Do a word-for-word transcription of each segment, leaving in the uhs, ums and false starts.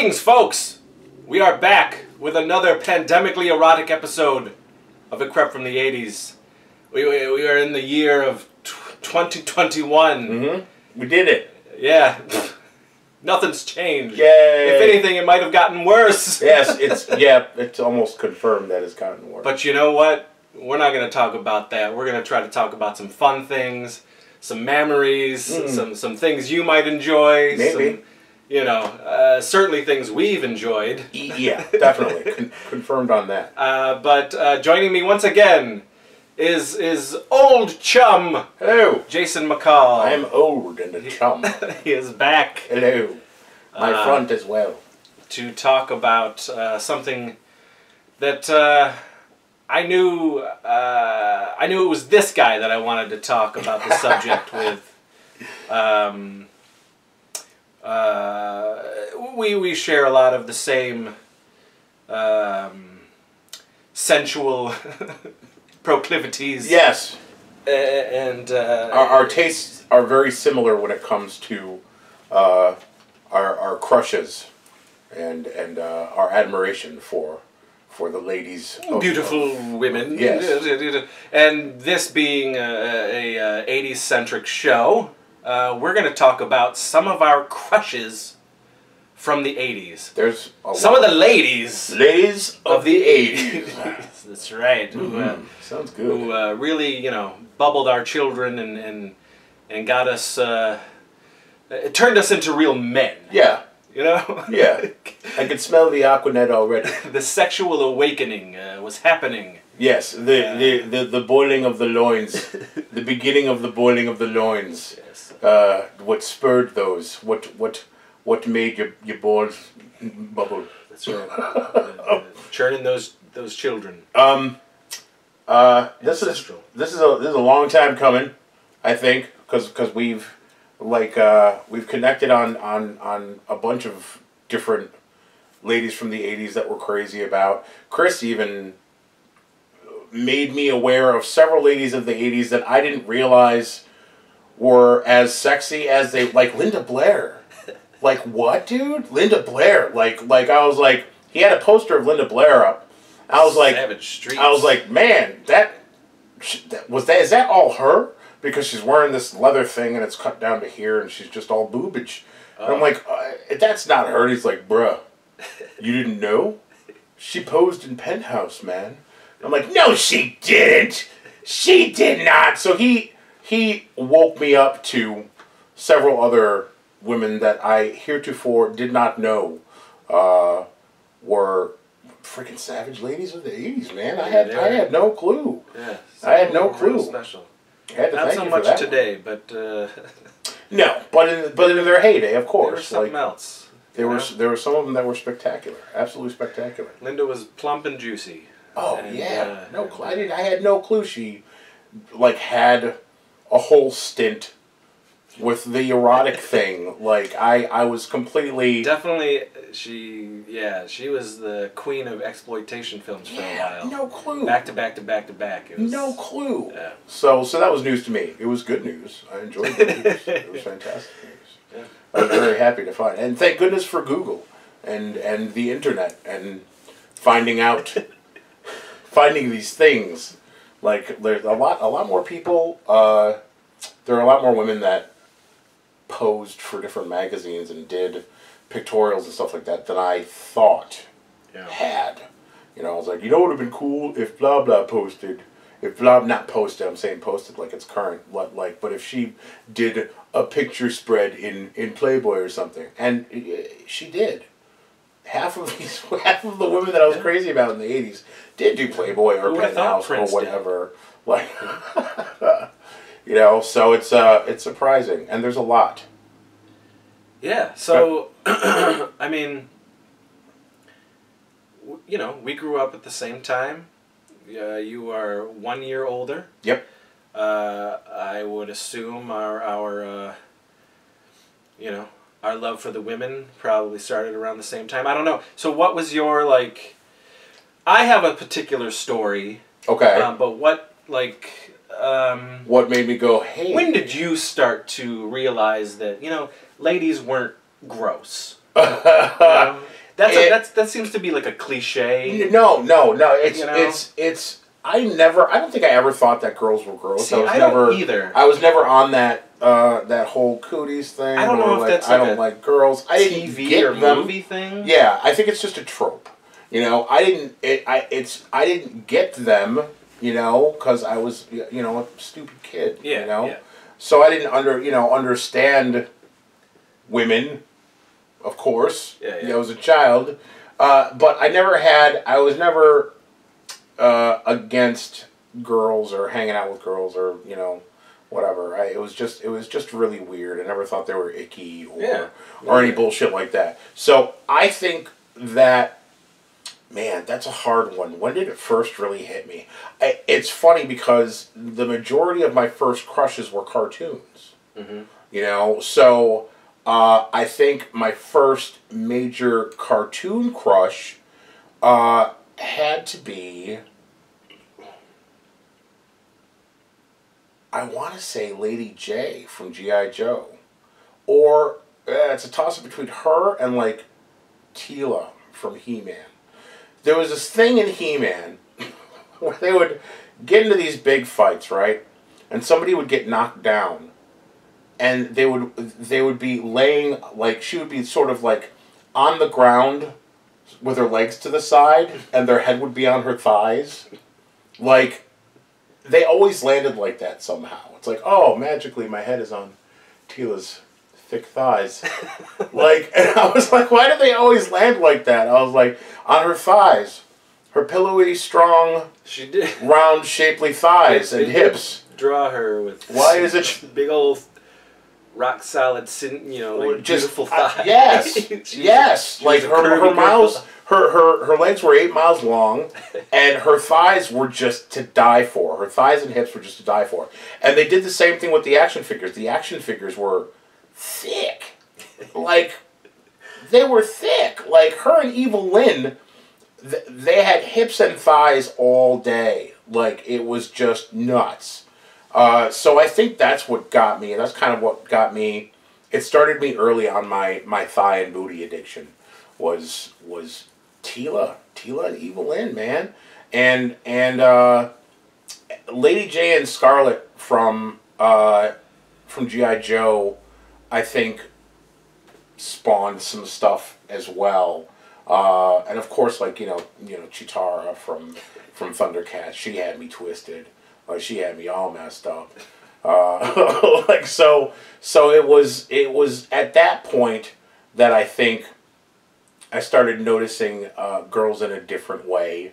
Greetings, folks! We are back with another pandemically erotic episode of The Crep from the eighties. We, we, we are in the year of twenty twenty-one. Mm-hmm. We did it. Yeah. Nothing's changed. Yay! If anything, it might have gotten worse. Yes, it's, yeah, it's almost confirmed that it's gotten worse. But you know what? We're not going to talk about that. We're going to try to talk about some fun things, some memories, mm-hmm. some, some things you might enjoy. Maybe. Some, you know, uh, certainly things we've enjoyed. Yeah, definitely. Con confirmed on that. Uh, but uh, joining me once again is is old chum. Hello. Jason McCall. I'm old and a chum. He is back. Hello. My uh, front as well. To talk about uh, something that uh, I knew uh, I knew it was this guy that I wanted to talk about the subject with. Um... Uh, we we share a lot of the same um, sensual proclivities. Yes, uh, and uh, our, our tastes are very similar when it comes to uh, our our crushes and and uh, our admiration for for the ladies, of, beautiful of, women. Yes, and this being a, a, a eighties centric show. Uh, we're going to talk about some of our crushes from the eighties. There's a some lot. of the ladies, ladies of, of the eighties. That's right. Mm-hmm. Who, uh, sounds good. Who uh, really, you know, bubbled our children and and and got us. Uh, it turned us into real men. Yeah. You know. Yeah. I could smell the Aquanet already. The sexual awakening uh, was happening. Yes, the, uh, the, the, the boiling of the loins, the beginning of the boiling of the loins, yes. uh, what spurred those, what what what made your, your balls bubble. That's right, uh, churning those those children. Um, uh, this is this is a this is a long time coming, I think, because because we've like uh, we've connected on on on a bunch of different ladies from the eighties that we're crazy about. Chris even made me aware of several ladies of the eighties that I didn't realize were as sexy as they, like Linda Blair. Like, what, dude? Linda Blair. Like, like I was like, he had a poster of Linda Blair up. I was like, Savage Streets. I was like, man, that, was that, is that all her? Because she's wearing this leather thing and it's cut down to here and she's just all boobage. Uh, and I'm like, uh, that's not her. And he's like, bruh, you didn't know? She posed in Penthouse, man. I'm like, no, she didn't. She did not. So he he woke me up to several other women that I heretofore did not know uh, were freaking savage ladies of the eighties, man. I had I had no clue. Yeah, I had no clue. Special. I had to not thank so you for much that today, one. but uh... no, but in but in their heyday, of course. There was something like, else. There were there were some of them that were spectacular, absolutely spectacular. Linda was plump and juicy. Oh, and, yeah. Uh, no, I, didn't, I had no clue she, like, had a whole stint with the erotic thing. Like, I, I was completely... Definitely, she, yeah, she was the queen of exploitation films for yeah, a while. no clue. Back to back to back to back. It was, no clue. Yeah. So, so that was news to me. It was good news. I enjoyed the news. It was fantastic news. Yeah. I was very happy to find. And thank goodness for Google and, and the internet and finding out... Finding these things, like there's a lot, a lot more people. Uh, there are a lot more women that posed for different magazines and did pictorials and stuff like that than I thought yeah. had. You know, I was like, you know, what would have been cool if blah blah posted, if blah not posted. I'm saying posted like it's current, but like, but if she did a picture spread in in Playboy or something, and she did. Half of these, half of the women that I was crazy about in the eighties did do Playboy or Penthouse or whatever, like, you know. So it's uh, it's surprising, and there's a lot. Yeah. So, I mean, you know, we grew up at the same time. Uh, you are one year older. Yep. Uh, I would assume our our, uh, you know. Our love for the women probably started around the same time. I don't know. So what was your, like... I have a particular story. Okay. Um, but what, like... Um, what made me go, hey... When did you start to realize that, you know, ladies weren't gross? know? That's it, a, that's that seems to be like a cliche. No, no, no. It's you know? it's it's. I never. I don't think I ever thought that girls were gross. See, I was I never don't either. I was never on that uh, that whole cooties thing. I don't know if like, that's I like don't like girls. I didn't T V get or them. Movie thing. Yeah, I think it's just a trope. You know, I didn't. It, I it's I didn't get them. You know, because I was you know a stupid kid. Yeah. You know, yeah. So I didn't under you know understand women. Of course, yeah, yeah. You know, I was a child, uh, but I never had. I was never uh, against girls or hanging out with girls or you know whatever. I, it was just it was just really weird. I never thought they were icky or yeah. or any bullshit like that. So I think that man, that's a hard one. When did it first really hit me? I, it's funny because the majority of my first crushes were cartoons. Mm-hmm. You know, so. Uh, I think my first major cartoon crush uh, had to be, I want to say Lady J from G I Joe. Or uh, it's a toss-up between her and like Teela from He-Man. There was this thing in He-Man where they would get into these big fights, right? And somebody would get knocked down. And they would they would be laying, like, she would be sort of, like, on the ground with her legs to the side, and their head would be on her thighs. Like, they always landed like that somehow. It's like, oh, magically my head is on Teela's thick thighs. Like, and I was like, why do they always land like that? I was like, on her thighs. Her pillowy, strong, she did. round, shapely thighs and hips. Draw her with why is it big old... rock solid, you know, like just, beautiful thighs. Uh, yes, yes. Like her, her mouth, her her her legs were eight miles long, and her thighs were just to die for. Her thighs and hips were just to die for. And they did the same thing with the action figures. The action figures were thick, like they were thick. Like her and Evil Lyn, th they had hips and thighs all day. Like it was just nuts. Uh, so I think that's what got me, and that's kind of what got me, it started me early on my, my thigh and booty addiction, was, was Teela, Teela and Evil Lyn, man, and, and, uh, Lady J and Scarlet from, uh, from G I Joe, I think, spawned some stuff as well, uh, and of course, like, you know, you know, Chitara from, from Thundercats, she had me twisted. Like she had me all messed up, uh, like so. So it was. It was at that point that I think I started noticing uh, girls in a different way,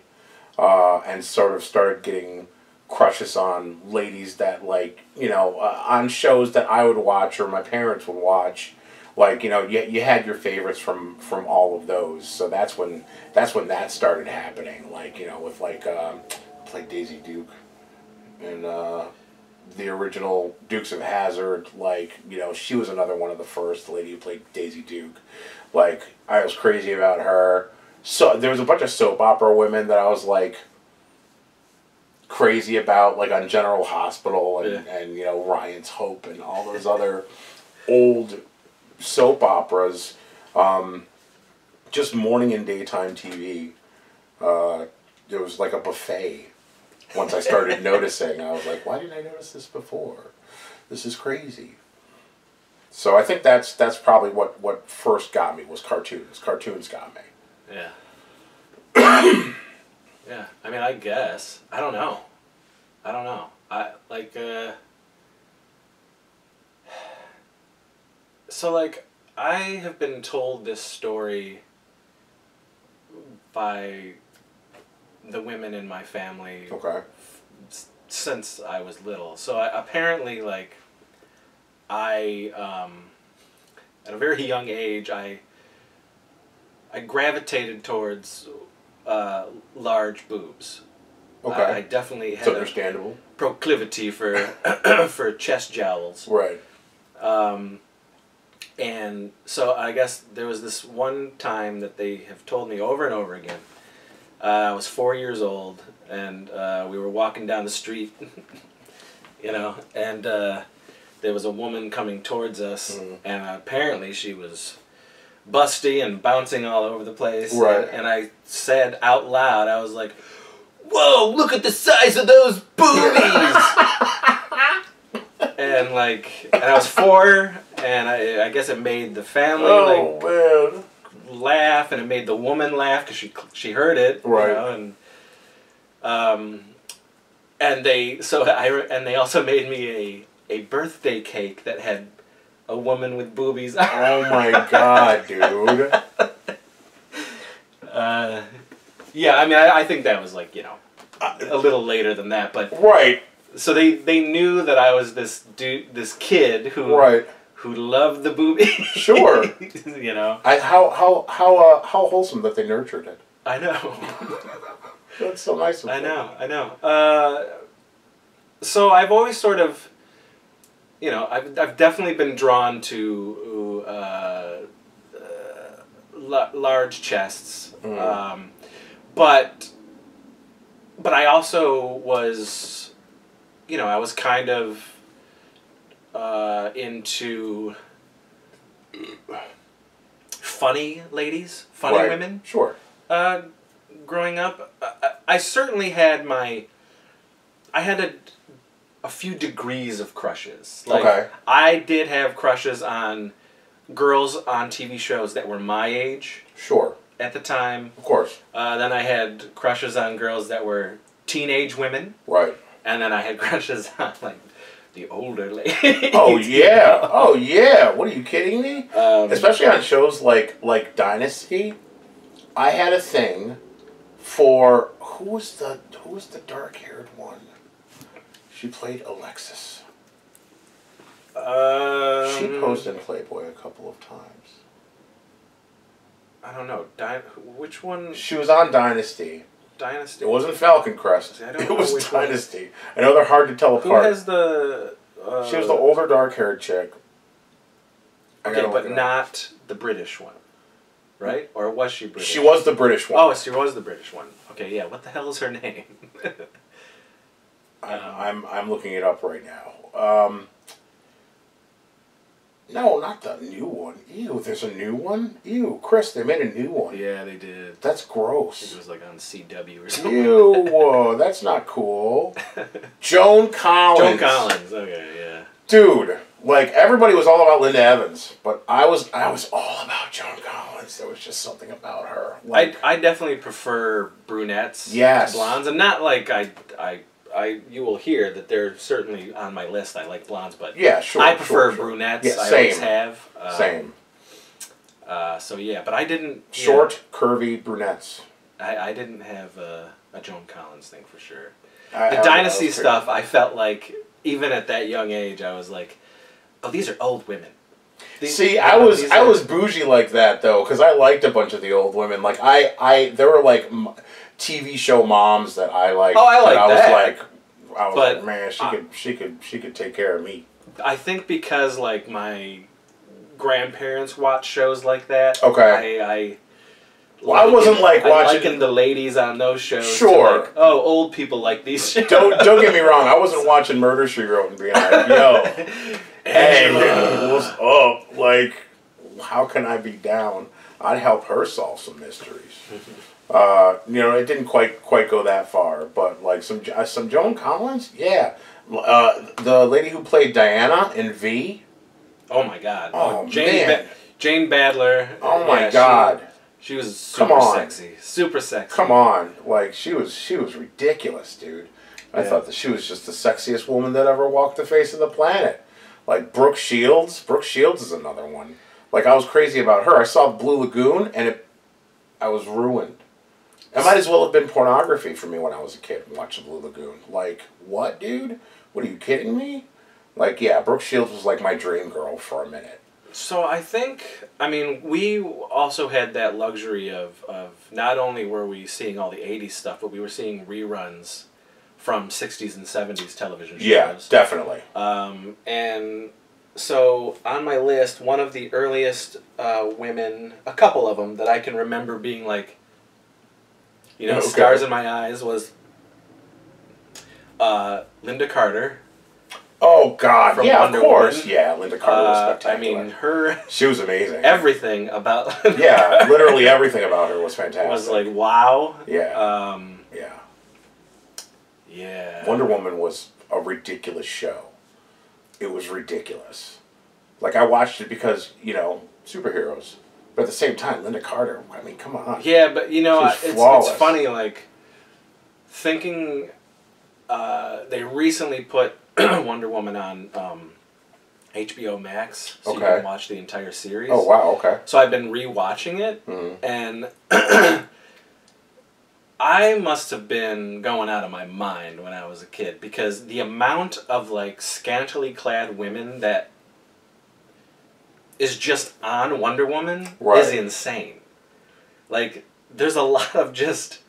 uh, and sort of started getting crushes on ladies that, like, you know, uh, on shows that I would watch or my parents would watch. Like, you know, you you had your favorites from from all of those. So that's when that's when that started happening. Like, you know, with like um, like Daisy Duke. And uh, the original Dukes of Hazzard, like, you know, she was another one of the first, the lady who played Daisy Duke. Like, I was crazy about her. So there was a bunch of soap opera women that I was, like, crazy about, like on General Hospital and, yeah. and you know, Ryan's Hope and all those other old soap operas. Um, just morning and daytime T V. Uh, there was, like, a buffet. Once I started noticing, I was like, why didn't I notice this before? This is crazy. So I think that's that's probably what, what first got me was cartoons. Cartoons got me. Yeah. Yeah. I mean, I guess. I don't know. I don't know. I, like, uh... So, like, I have been told this story by... the women in my family okay. since I was little. So I, apparently, like, I, um, at a very young age, I, I gravitated towards uh, large boobs. Okay, I, I definitely had it's understandable. a proclivity for for chest jowls. Right. Um, and so I guess there was this one time that they have told me over and over again. Uh, I was four years old, and uh, we were walking down the street, you know, and uh, there was a woman coming towards us, mm. and apparently she was busty and bouncing all over the place. Right. And, and I said out loud, I was like, whoa, look at the size of those boobies! and like, and I was four, and I, I guess it made the family oh, like man. laugh, and it made the woman laugh because she she heard it, right? You know, and um, and they so I and they also made me a a birthday cake that had a woman with boobies. Oh my god, dude! uh. Yeah, I mean, I, I think that was like, you know, a little later than that, but... Right. So they, they knew that I was this dude, this kid who... Right. Who loved the boobies. Sure. you know? I, how how, how, uh, how wholesome that they nurtured it. I know. That's so nice of them. I know, I know. Uh, so I've always sort of, you know, I've, I've definitely been drawn to uh, uh, l large chests, mm. um... But, but I also was, you know, I was kind of uh, into funny ladies, funny right. women. Sure. Uh, growing up, I, I certainly had my, I had a, a few degrees of crushes. Like, okay. I did have crushes on girls on T V shows that were my age. Sure. At the time. Of course. Uh, then I had crushes on girls that were teenage women. Right. And then I had crushes on, like, the older ladies. Oh, yeah. Know? Oh, yeah. What, are you kidding me? Um, Especially on shows like, like Dynasty. I had a thing for... Who was the, who was the dark-haired one? She played Alexis. Um, she posed in Playboy a couple of times. I don't know. Di which one? She was on Dynasty. Dynasty. It wasn't Falcon Crest. I don't it know was which Dynasty. One. I know they're hard to tell apart. Who has the? Uh, she was the older, dark-haired chick. I okay, but not the British one, right? Or was she British? She was the British one. Oh, she was the British one. Okay, yeah. What the hell is her name? I'm, um, I'm I'm looking it up right now. Um, No, not the new one. Ew, there's a new one? Ew, Chris, they made a new one. Yeah, they did. That's gross. I think it was like on C W or something. Ew, whoa, that's not cool. Joan Collins. Joan Collins, okay, yeah. Dude, like, everybody was all about Linda Evans, but I was I was all about Joan Collins. There was just something about her. Like, I, I definitely prefer brunettes yes. to blondes, and not like I... I I, you will hear that they're certainly on my list. I like blondes, but yeah, sure, I prefer sure, sure. brunettes. Yeah, I same. always have. Um, same. Uh, so, yeah, but I didn't... Short, yeah, curvy brunettes. I, I didn't have a, a Joan Collins thing for sure. I, the I, Dynasty I stuff, I felt like, even at that young age, I was like, oh, these are old women. These, See, I know, was I are... was bougie like that, though, because I liked a bunch of the old women. Like, I, I there were, like... M T V show moms that I like. Oh, I like I that. was like, I was but, like, man, she uh, could, she could, she could take care of me. I think because like my grandparents watched shows like that. Okay. I, I well, likened, I wasn't like watching I the ladies on those shows. Sure. Like, oh, old people like these shows. Don't don't get me wrong. I wasn't watching Murder She Wrote and being like, yo, hey, man, what's up? Like, how can I be down? I'd help her solve some mysteries. Uh, you know, it didn't quite quite go that far, but like some uh, some Joan Collins, yeah. Uh, the lady who played Diana in V. Oh my God! Oh Jane man. Ba Jane Badler. Oh my yeah, God! She, she was super Come on. sexy, super sexy. Come on, like she was she was ridiculous, dude. I yeah. thought that she was just the sexiest woman that ever walked the face of the planet. Like Brooke Shields. Brooke Shields is another one. Like I was crazy about her. I saw Blue Lagoon, and it, I was ruined. It might as well have been pornography for me when I was a kid watching Blue Lagoon. Like, what, dude? What, are you kidding me? Like, yeah, Brooke Shields was like my dream girl for a minute. So I think, I mean, we also had that luxury of, of not only were we seeing all the eighties stuff, but we were seeing reruns from sixties and seventies television shows. Yeah, definitely. Um, and so on my list, one of the earliest uh, women, a couple of them that I can remember being like, you know, okay. Stars in my eyes was uh, Lynda Carter. Oh God! From yeah, Wonder of course. Woman. Yeah, Lynda Carter was uh, spectacular. I mean, her. She was amazing. Everything about. Lynda yeah, Carter literally everything about her was fantastic. Was like wow. Yeah. Um, yeah. Yeah. Wonder Woman was a ridiculous show. It was ridiculous. Like I watched it because you know superheroes, but at the same time, Lynda Carter. I mean, come on. Yeah, but you know, it's, it's funny. Like thinking, uh, they recently put Wonder Woman on um, H B O Max, so okay. you can watch the entire series. Oh wow! Okay. So I've been re-watching it, mm. and I must have been going out of my mind when I was a kid because the amount of like scantily clad women that is just on Wonder Woman right. is insane. Like, there's a lot of just.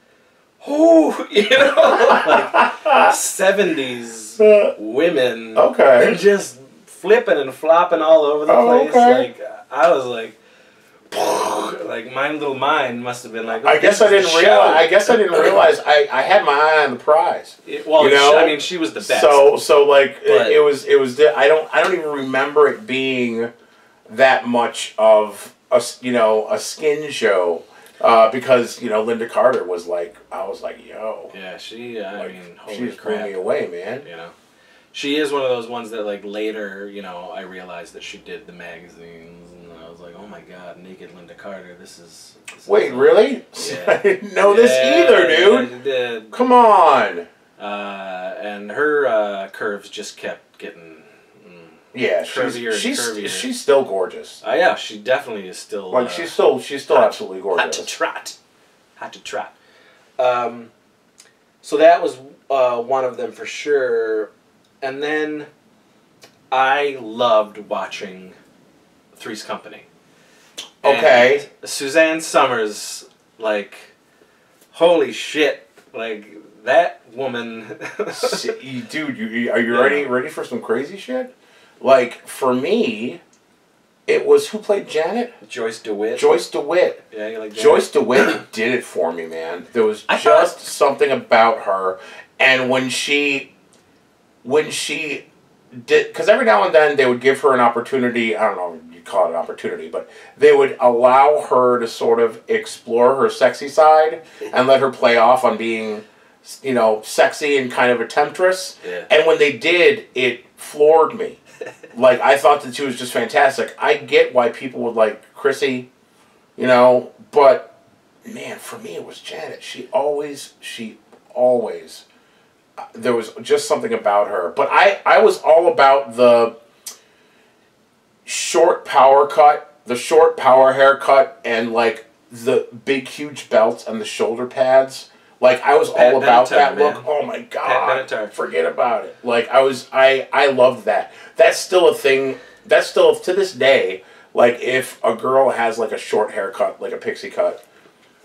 Ooh, you know, like seventies women okay. just flipping and flopping all over the oh, place. Okay. Like I was like, like my little mind must have been like. I guess I didn't realize. I guess I didn't realize. I, I had my eye on the prize. It, well, you know? I mean, she was the best. So so like it, it was it was. I don't I don't even remember it being that much of a you know a skin show. Uh, because you know Lynda Carter was like, I was like, yo, yeah, she, I like, mean, holy she was crap, blew me away, man. You know, she is one of those ones that like later, you know, I realized that she did the magazines, and I was like, oh my god, naked Lynda Carter, this is. This Wait, is really? Yeah. I didn't know yeah, this either, dude. Yeah, she did. Come on. Uh, and her uh, curves just kept getting. Yeah, curvier she's, and she's, she's still gorgeous. Oh uh, yeah, she definitely is still like uh, she's still she's still hot, absolutely gorgeous. Hot to trot, hot to trot. Um, so that was uh, one of them for sure. And then I loved watching Three's Company. Okay, and Suzanne Somers, like, holy shit, like. That woman, dude, you are you yeah. ready? Ready for some crazy shit? Like for me, it was who played Janet? Joyce DeWitt. Joyce DeWitt. Yeah, you like Janet? Joyce DeWitt did it for me, man. There was I just thought... something about her, and when she, when she did, because every now and then they would give her an opportunity. I don't know. You call it an opportunity, but they would allow her to sort of explore her sexy side and let her play off on being. You know, sexy and kind of a temptress. Yeah. And when they did, it floored me. Like, I thought that she was just fantastic. I get why people would like Chrissy, you know, but, man, for me it was Janet. She always, she always, uh, there was just something about her. But I, I was all about the short power cut, the short power haircut, and, like, the big, huge belts and the shoulder pads. Like, I was Pat all about Benatar, that look. Man. Oh, my God. Forget about it. Like, I was, I, I loved that. That's still a thing. That's still, to this day, like, if a girl has, like, a short haircut, like a pixie cut,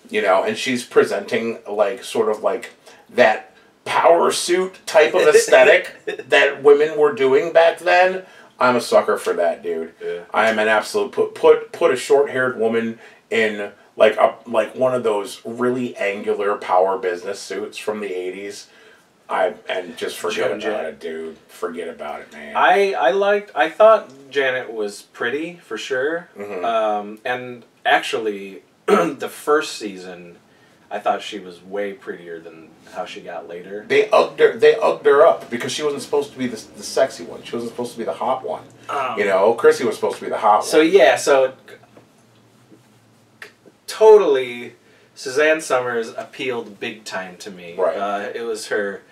you know, and she's presenting, like, sort of, like, that power suit type of aesthetic that women were doing back then, I'm a sucker for that, dude. Yeah. I am an absolute, put, put, put a short-haired woman in... Like a, like one of those really angular power business suits from the eighties, I and just forget Joan about Janet. It, dude. Forget about it, man. I, I liked. I thought Janet was pretty for sure. Mm-hmm. Um, and actually, the first season, I thought she was way prettier than how she got later. They ugged her. They ugged her up because she wasn't supposed to be the the sexy one. She wasn't supposed to be the hot one. Um, you know, Chrissy was supposed to be the hot so one. So yeah, so. Totally, Suzanne Somers appealed big time to me. Right. Uh, it was her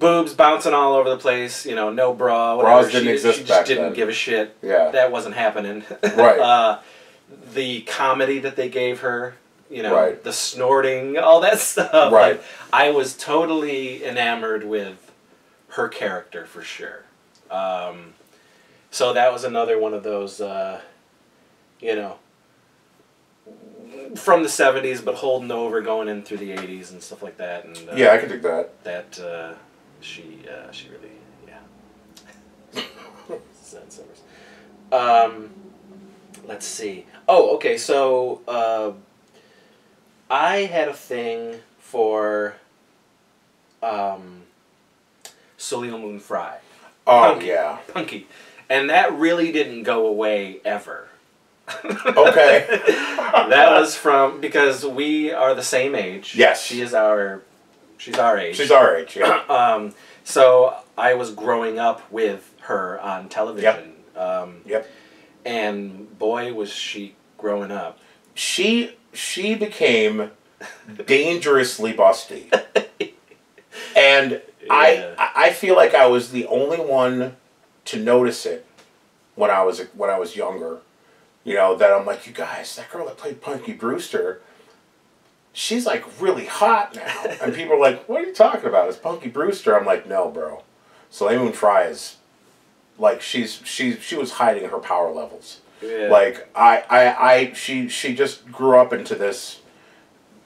boobs bouncing all over the place, you know, no bra, whatever. Bras didn't she, exist she just back didn't then. Give a shit. Yeah. That wasn't happening. Right. uh, the comedy that they gave her, you know, right. the snorting, all that stuff. Right. Like, I was totally enamored with her character for sure. Um, so that was another one of those, uh, you know, from the seventies, but holding over, going in through the eighties and stuff like that. And uh, yeah, I could dig that. That uh, she, uh, she really, yeah. Suzanne Somers. Um, let's see. Oh, okay. So uh, I had a thing for um, Soleil Moon Frye. Oh, punky, yeah. Punky. And that really didn't go away ever. Okay. That was from, because we are the same age. Yes. She is our, she's our age. She's our age, yeah. um, so I was growing up with her on television. Yep. Um, yep. And boy, was she growing up. She, she became dangerously busty. And yeah. I, I feel like I was the only one to notice it when I was, when I was younger. You know, that I'm like, you guys, that girl that played Punky Brewster, she's like really hot now. And people are like, what are you talking about? It's Punky Brewster. I'm like, no, bro. Soleil Moon Frye is, like, she's, she's, she was hiding her power levels. Yeah. Like, I, I, I, she, she just grew up into this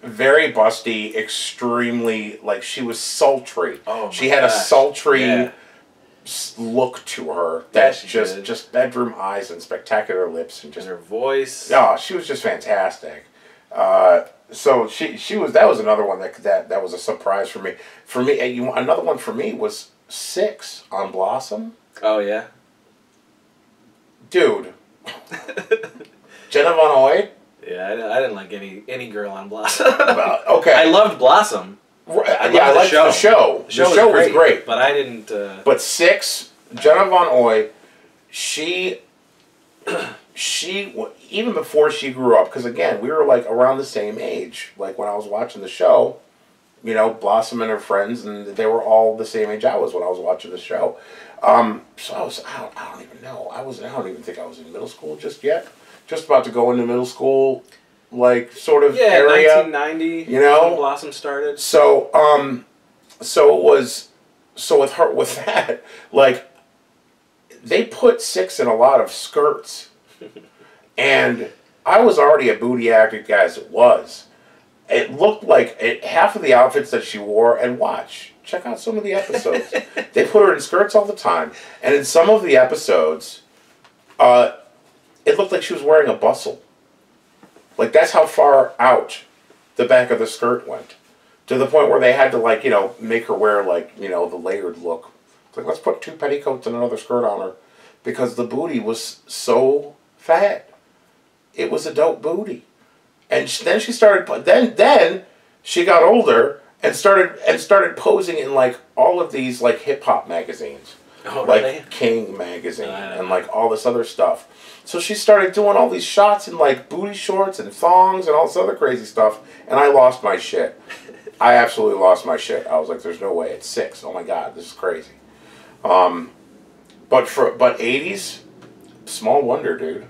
very busty, extremely, like, she was sultry. Oh, she had gosh. a sultry... Yeah. look to her that's yeah, just did. just bedroom eyes and spectacular lips and just and her voice. Oh, she was just fantastic. Uh, so she she was that was another one that that that was a surprise for me. For me, and you, another one for me was Six on Blossom. Oh yeah, dude, Jenna Von Oy. Yeah, I, I didn't like any any girl on Blossom. Well, okay, I loved Blossom. I yeah, I liked the, the show. The show, the show was, great, was great. But I didn't... Uh... But Six, Jenna Von Oy, she... she, even before she grew up, because again, we were like around the same age. Like when I was watching the show, you know, Blossom and her friends, and they were all the same age I was when I was watching the show. Um, so I was, I don't, I don't even know. I was I don't even think I was in middle school just yet. Just about to go into middle school... like sort of yeah, area. Yeah, nineteen ninety. You know, Blossom started. So, um, so it was. So with her, with that, like, they put Six in a lot of skirts, and I was already a booty actor as it was. It looked like it, half of the outfits that she wore, and watch, check out some of the episodes. They put her in skirts all the time, and in some of the episodes, uh, it looked like she was wearing a bustle. Like, that's how far out the back of the skirt went. To the point where they had to, like, you know, make her wear, like, you know, the layered look. It's like, let's put two petticoats and another skirt on her. Because the booty was so fat. It was a dope booty. And she, then she started, then, then she got older and started, and started posing in, like, all of these, like, hip-hop magazines. Oh, like, really? King magazine uh, and, like, all this other stuff. So she started doing all these shots in, like, booty shorts and thongs and all this other crazy stuff. And I lost my shit. I absolutely lost my shit. I was like, there's no way. It's Six. Oh, my God. This is crazy. Um, but for but eighties, small wonder, dude.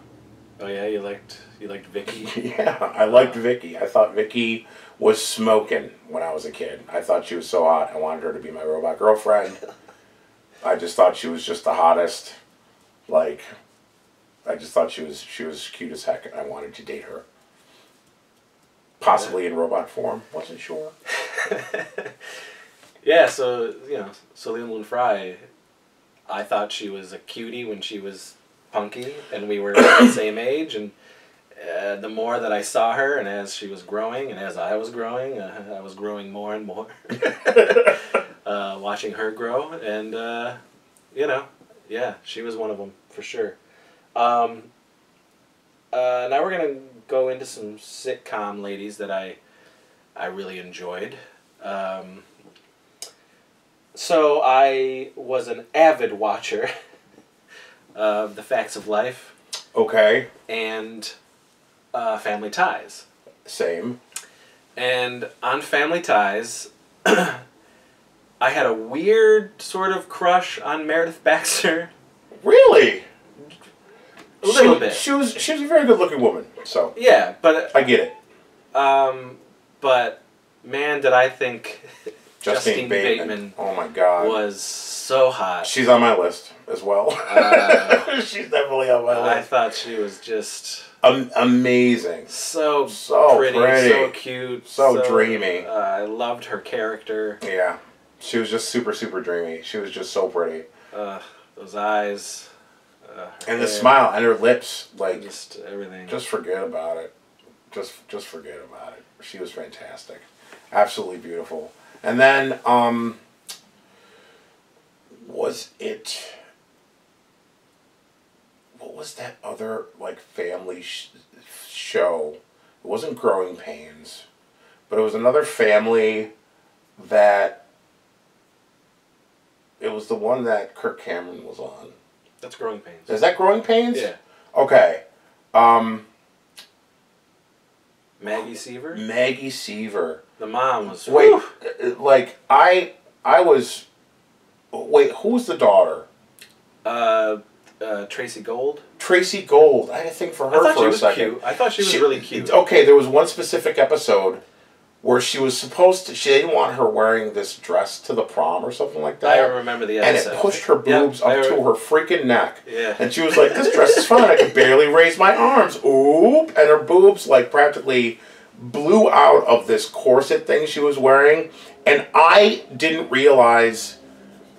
Oh, yeah? You liked, you liked Vicky? Yeah, I liked wow. Vicky. I thought Vicky was smoking when I was a kid. I thought she was so hot. I wanted her to be my robot girlfriend. I just thought she was just the hottest. Like, I just thought she was she was cute as heck, and I wanted to date her. Possibly in robot form, wasn't sure. Yeah, so you know, Soleil Moon Frye. I thought she was a cutie when she was punky, and we were the same age. And uh, the more that I saw her, and as she was growing, and as I was growing, uh, I was growing more and more. Uh, watching her grow, and uh, you know, yeah, she was one of them for sure. Um, uh, now we're gonna go into some sitcom ladies that I I really enjoyed. Um, so I was an avid watcher of The Facts of Life. Okay. And uh, Family Ties. Same. And on Family Ties. I had a weird sort of crush on Meredith Baxter. Really? A little she, bit. She was she was a very good-looking woman, so. Yeah, but I get it. Um, but man, did I think Justine, Justine Bateman, Bateman. Oh my God. Was so hot. She's on my list as well. Uh, She's definitely on my list. I thought she was just um, amazing. So, so pretty, pretty, so cute, so, so dreamy. Uh, I loved her character. Yeah. She was just super, super dreamy. She was just so pretty. Uh, those eyes. Uh, and hair. The smile and her lips. Like, just everything. Just forget about it. Just just forget about it. She was fantastic. Absolutely beautiful. And then, um, was it... what was that other, like, family sh show? It wasn't Growing Pains, but it was another family that, it was the one that Kirk Cameron was on. That's Growing Pains. Is that Growing Pains? Yeah. Okay. Um... Maggie Seaver? Maggie Seaver. The mom was... Wait, whew. like, I I was... Wait, who was the daughter? Uh, uh, Tracy Gold. Tracy Gold. I had to think for her for a second. Cute. I thought she was she, really cute. Okay, there was one specific episode where she was supposed to... She didn't want her wearing this dress to the prom or something like that. I remember the episode. And it pushed her boobs yep, up to her freaking neck. Yeah. And she was like, this dress is fine. I can barely raise my arms. Oop. And her boobs, like, practically blew out of this corset thing she was wearing. And I didn't realize...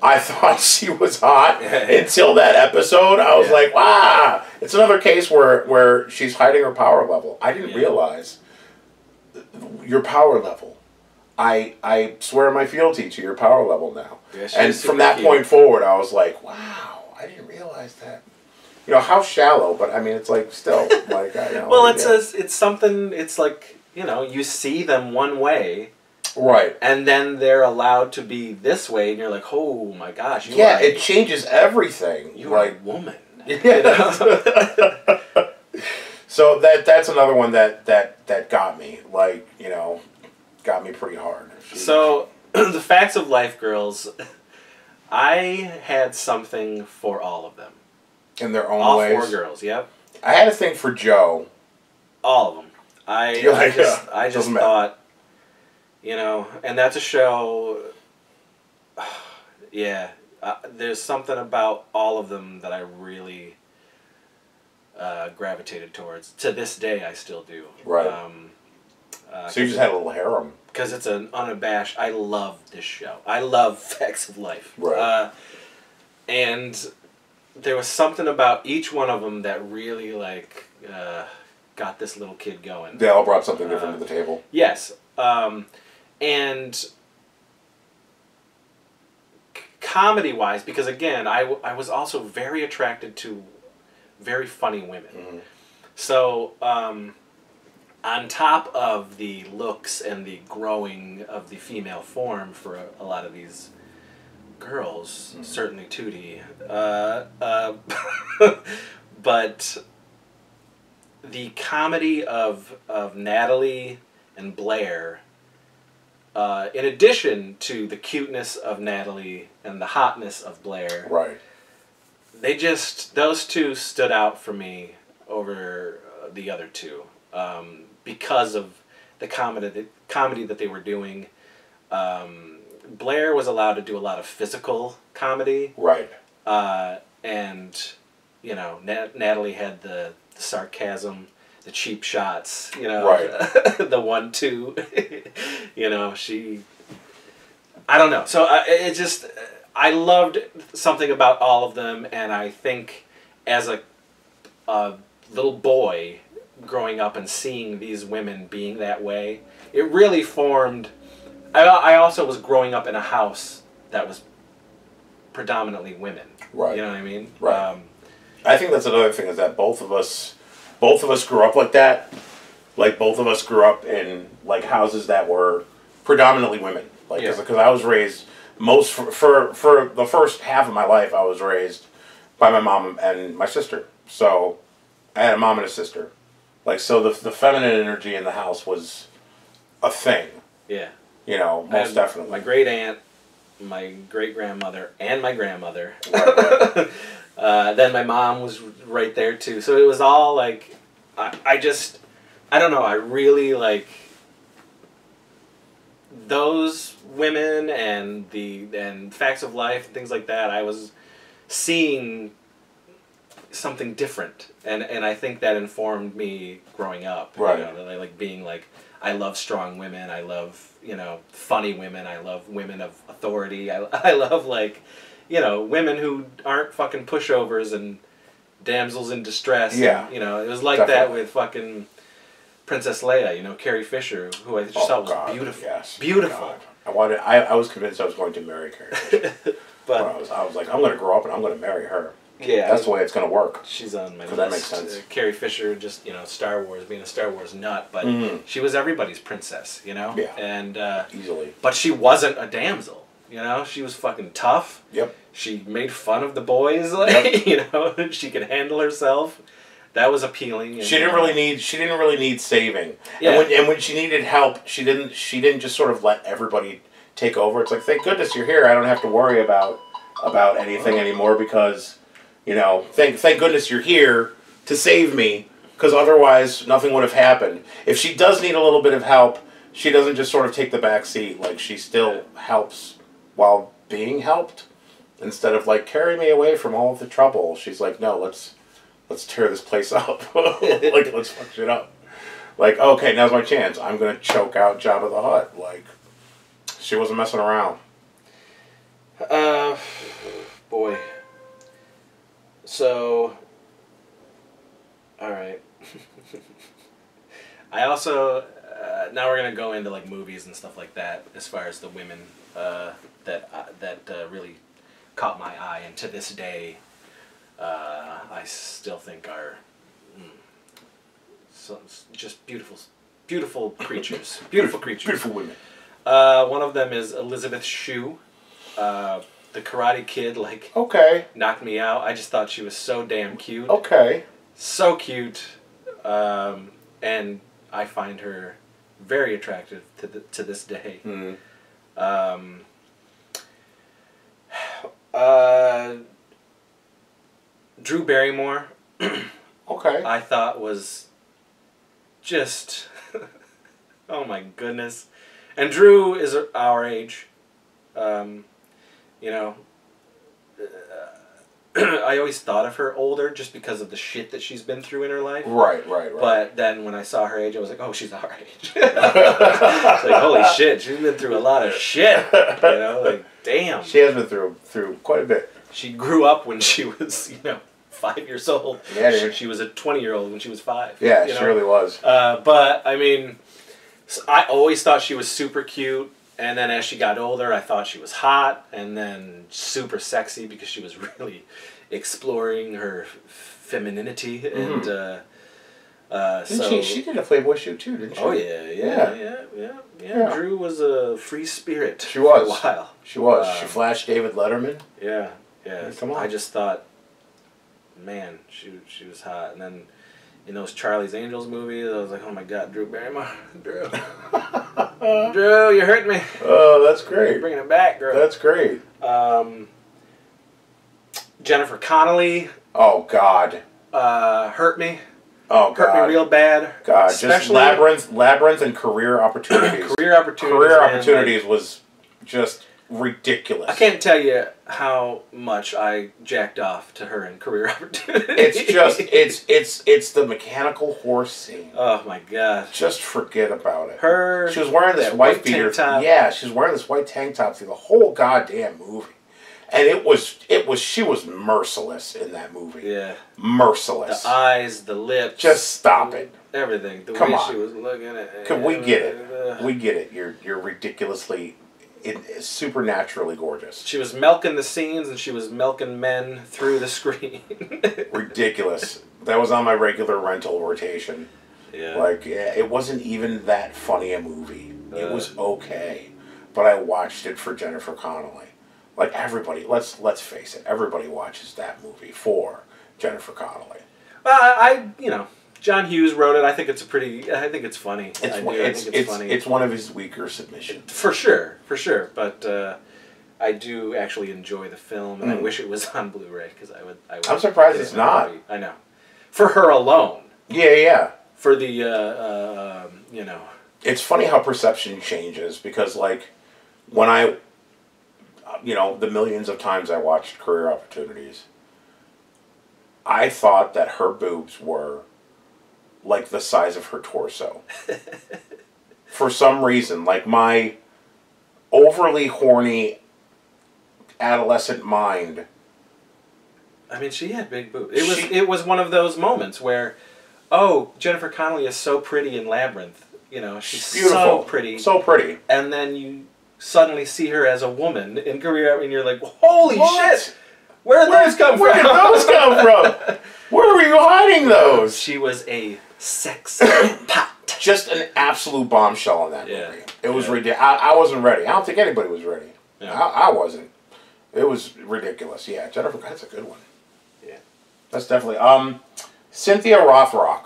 I thought she was hot until that episode. I was yeah. like, wow. It's another case where, where she's hiding her power level. I didn't yeah. realize your power level. I I swear my fealty to your power level now. Yeah, and from that cute. point forward, I was like, wow, I didn't realize that. You know, how shallow, but I mean, it's like still. like I know, Well, it's, a, it's something, it's like, you know, you see them one way. Right. And then they're allowed to be this way, and you're like, oh my gosh. You yeah, are, it changes everything. You're like, a woman. You know? So that that's another one that, that, that got me. Like, you know, got me pretty hard. Jeez. So, the facts of life, girls, I had something for all of them. In their own all ways? All four girls, yep. I had a thing for Joe. All of them. I, I like, just, uh, I just thought... Matter. You know, and that's a show, yeah, uh, there's something about all of them that I really uh, gravitated towards. To this day, I still do. Right. Um, uh, so you just had a little harem. Because it's an unabashed, I love this show. I love Facts of Life. Right. Uh, and there was something about each one of them that really, like, uh, got this little kid going. They all brought something different uh, to the table. Yes. Um, and comedy-wise, because again, I, w I was also very attracted to very funny women. Mm-hmm. So, um, on top of the looks and the growing of the female form for a, a lot of these girls, mm-hmm. certainly Tootie, uh, uh, but the comedy of, of Natalie... and Blair, uh, in addition to the cuteness of Natalie and the hotness of Blair, right? They just, those two stood out for me over uh, the other two um, because of the comedy, the comedy that they were doing. Um, Blair was allowed to do a lot of physical comedy, right? Uh, and you know, Nat Natalie had the, the sarcasm. The cheap shots, you know, right. the one, two, you know, she, I don't know. So I, it just, I loved something about all of them. And I think as a, a little boy growing up and seeing these women being that way, it really formed, I, I also was growing up in a house that was predominantly women. Right. You know what I mean? Right. Um, I think that's another thing is that both of us, Both of us grew up like that. Like, both of us grew up in, like, houses that were predominantly women. Like, because yeah. I was raised, most, for, for, for the first half of my life, I was raised by my mom and my sister. So, I had a mom and a sister. Like, so the, the feminine energy in the house was a thing. Yeah. You know, most had, definitely. My great aunt, my great grandmother, and my grandmother. Right, right. Uh, then my mom was right there too. So it was all like, I, I just, I don't know, I really like those women and the, and Facts of Life, things like that. I was seeing something different. And, and I think that informed me growing up. Right. You know, like being like, I love strong women. I love, you know, funny women. I love women of authority. I, I love like... You know, women who aren't fucking pushovers and damsels in distress. Yeah. And, you know, it was like definitely. that with fucking Princess Leia, you know, Carrie Fisher, who I just oh, thought was God, beautiful. Yes. Beautiful. God. I wanted. I, I was convinced I was going to marry Carrie Fisher. But, when I, was, I was like, I'm going to grow up and I'm going to marry her. Yeah, that's I, the way it's going to work. She's on my list. That makes sense. Uh, Carrie Fisher, just, you know, Star Wars, being a Star Wars nut, but mm-hmm. she was everybody's princess, you know? Yeah. And, uh, easily. But she wasn't a damsel, you know? She was fucking tough. Yep. She made fun of the boys, like, yep. you know? She could handle herself. That was appealing. And, she didn't really need. She didn't really need saving. Yeah. And when, and when she needed help, she didn't. She didn't just sort of let everybody take over. It's like, thank goodness you're here. I don't have to worry about about anything anymore because, you know, thank thank goodness you're here to save me because otherwise nothing would have happened. If she does need a little bit of help, she doesn't just sort of take the back seat. Like, she still helps while being helped instead of like, carry me away from all of the trouble. She's like, no, let's. Let's tear this place up. Like, let's fuck shit up. Like, okay, now's my chance. I'm going to choke out Jabba the Hutt. Like, she wasn't messing around. Uh, boy. So, all right. I also, uh, now we're going to go into, like, movies and stuff like that as far as the women uh, that, uh, that uh, really caught my eye and to this day... Uh, I still think are mm, so, just beautiful, beautiful creatures, beautiful creatures, beautiful women. Uh, one of them is Elizabeth Shue, uh, the Karate Kid. Like, okay, knocked me out. I just thought she was so damn cute. Okay, so cute, um, and I find her very attractive to the, to this day. Mm. Um, uh. Drew Barrymore, okay, I thought was just, oh my goodness, and Drew is our age, um, you know, I always thought of her older just because of the shit that she's been through in her life. Right, right, right. But then when I saw her age, I was like, oh, she's our age. It's like, holy shit, she's been through a lot of shit, you know, like, damn. She has been through through quite a bit. She grew up when she was, you know, five years old. Yeah, she, she was a twenty-year-old when she was five. Yeah, you know? She really was. Uh, but, I mean, I always thought she was super cute. And then as she got older, I thought she was hot. And then super sexy because she was really exploring her femininity. And mm-hmm. uh, uh, so... She, she did a Playboy shoot too, didn't she? Oh, yeah, yeah, yeah, yeah, yeah. yeah. yeah. Drew was a free spirit she was. for a while. She was. Um, she flashed David Letterman. Yeah. Yeah, come on. I just thought, man, she she was hot. And then in those Charlie's Angels movies, I was like, oh my God, Drew Barrymore, Drew, Drew, you're hurting me. Oh, that's great. You're bringing it back, girl. That's great. Um, Jennifer Connelly. Oh God. Uh, hurt me. Oh God. Hurt me real bad. God, especially just labyrinth, labyrinth, and career opportunities. career opportunities. Career opportunities was just. Ridiculous. I can't tell you how much I jacked off to her in Career Opportunities. It's just, it's, it's, it's the mechanical horse scene. Oh my God. Just forget about it. Her. She was wearing this white beater. Yeah, she was wearing this white tank top through the whole goddamn movie. And it was, it was, she was merciless in that movie. Yeah. Merciless. The eyes, the lips. Just stop it. Everything. The way she was looking at. Come on. We get it. We get it. You're, you're ridiculously... It is supernaturally gorgeous. She was milking the scenes and she was milking men through the screen. Ridiculous. That was on my regular rental rotation. Yeah. Like, yeah, it wasn't even that funny a movie. Uh, it was okay. But I watched it for Jennifer Connelly. Like, everybody, let's let's face it, everybody watches that movie for Jennifer Connelly. Uh, I, you know, John Hughes wrote it. I think it's a pretty. I think it's funny. It's, I do. It's, I think it's, it's funny. It's one of his weaker submissions. For sure, for sure. But uh, I do actually enjoy the film, and mm. I wish it was on Blu-ray because I would. I would I'm surprised it's not. Movie. I know, for her alone. Yeah, yeah. For the, uh, uh, you know. It's funny how perception changes because, like, when I, you know, the millions of times I watched Career Opportunities, I thought that her boobs were. Like the size of her torso. For some reason, like my overly horny adolescent mind. I mean, she had big boobs. It was she, it was one of those moments where, oh, Jennifer Connelly is so pretty in Labyrinth. You know, she's so pretty, so pretty. And then you suddenly see her as a woman in Career, and you're like, holy what? Shit! Where did those come from? Where did those come from? Where were you hiding those? She was a sex pot. Just an absolute bombshell in that yeah. movie. It was yeah. ridiculous. I, I wasn't ready. I don't think anybody was ready. Yeah. I, I wasn't. It was ridiculous. Yeah, Jennifer, that's a good one. Yeah. That's definitely. Um, Cynthia Rothrock.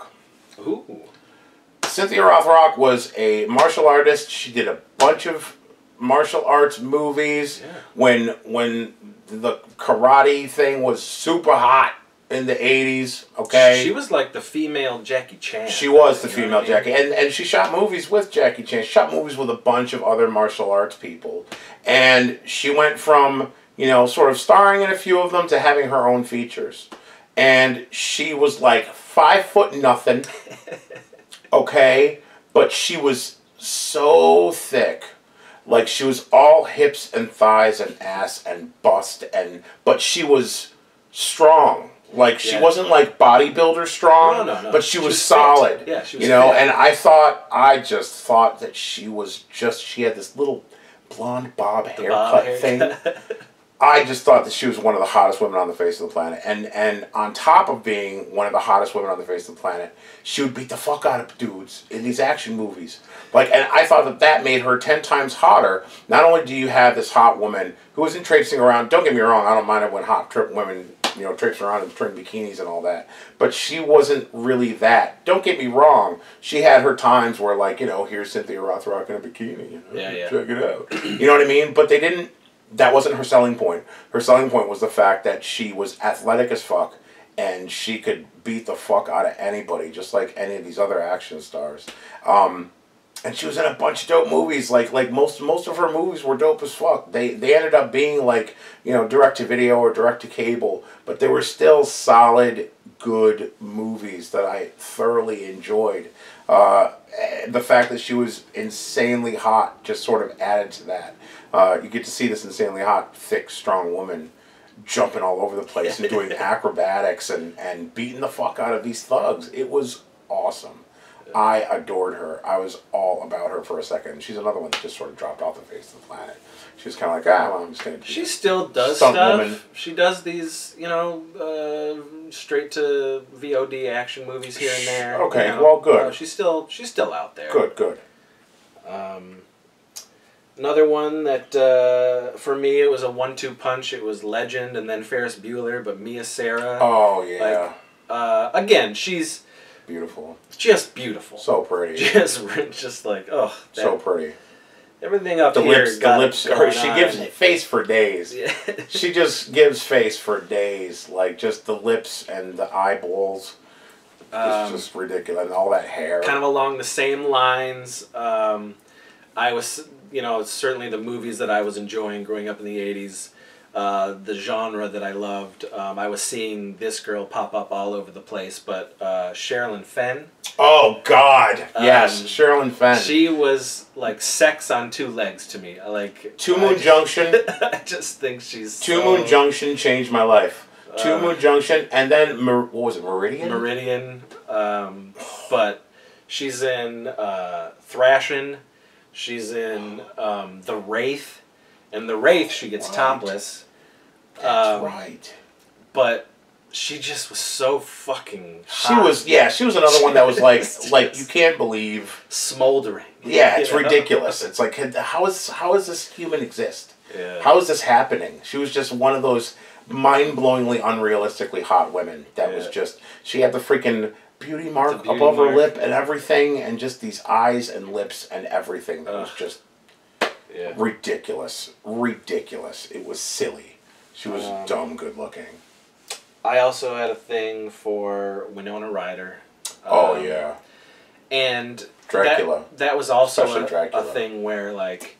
Ooh. Cynthia Rothrock was a martial artist. She did a bunch of martial arts movies. Yeah. When when the karate thing was super hot in the eighties, okay? She was like the female Jackie Chan. She was the female Jackie. And and she shot movies with Jackie Chan. She shot movies with a bunch of other martial arts people. And she went from, you know, sort of starring in a few of them to having her own features. And she was like five foot nothing, okay? But she was so thick. Like, she was all hips and thighs and ass and bust, and but she was strong. Like, she yeah. wasn't like bodybuilder strong, no, no, no. but she, she was, was solid. Yeah, she was you know, fit. And I thought, I just thought that she was just, she had this little blonde bob haircut, bob haircut thing. I just thought that she was one of the hottest women on the face of the planet. And and on top of being one of the hottest women on the face of the planet, she would beat the fuck out of dudes in these action movies. Like, and I thought that that made her ten times hotter. Not only do you have this hot woman who isn't traipsing around, don't get me wrong, I don't mind it when hot trip women, you know, traipsing around in string bikinis and all that. But she wasn't really that. Don't get me wrong. She had her times where, like, you know, here's Cynthia Rothrock in a bikini. You know, yeah, yeah. Check it out. You know what I mean? But they didn't. That wasn't her selling point. Her selling point was the fact that she was athletic as fuck and she could beat the fuck out of anybody, just like any of these other action stars. Um, and she was in a bunch of dope movies. Like like most most of her movies were dope as fuck. They they ended up being like, you know, direct to video or direct to cable, but they were still solid, good movies that I thoroughly enjoyed. Uh, the fact that she was insanely hot just sort of added to that. Uh, you get to see this insanely hot, thick, strong woman jumping all over the place and doing acrobatics and, and beating the fuck out of these thugs. It was awesome. I adored her. I was all about her for a second. She's another one that just sort of dropped off the face of the planet. She was kind of like, ah, well, I'm just going to... She still does stuff. Woman. She does these, you know, uh, straight-to-V O D action movies here and there. Okay, you know? Well, good. Uh, she's still she's still out there. Good, good. Um... Another one that, uh, for me, it was a one two punch. It was Legend and then Ferris Bueller, but Mia Sara. Oh, yeah. Like, uh, again, she's... Beautiful. Just beautiful. So pretty. Just, just like, oh. That, so pretty. Everything up the here lips, got The lips, her, she on. gives face for days. Yeah. She just gives face for days. Like, just the lips and the eyeballs. Um, it's just ridiculous. And all that hair. Kind of along the same lines. Um, I was... You know, certainly the movies that I was enjoying growing up in the eighties, uh, the genre that I loved, um, I was seeing this girl pop up all over the place, but uh, Sherilyn Fenn. Oh, God. Um, yes, Sherilyn Fenn. She was like sex on two legs to me. Like Two Moon I just, Junction. I just think she's Two so, Moon Junction changed my life. Uh, Two Moon Junction, and then, Mer what was it, Meridian? Meridian. Um, but she's in uh, Thrashin'. She's in um, The Wraith, and The Wraith she gets right. topless. That's um, right. But she just was so fucking hot. She was, yeah, she was another one that was like, like you can't believe. Smoldering. Yeah, it's ridiculous. It's like, how is how does this human exist? Yeah. How is this happening? She was just one of those mind-blowingly, unrealistically hot women that yeah. was just, she had the freaking... Beauty mark beauty above mark. her lip and everything, and just these eyes and lips and everything. That Ugh. was just yeah. ridiculous. Ridiculous. It was silly. She was um, dumb good looking. I also had a thing for Winona Ryder. Oh, um, yeah. And Dracula. That, that was also a, a thing where, like,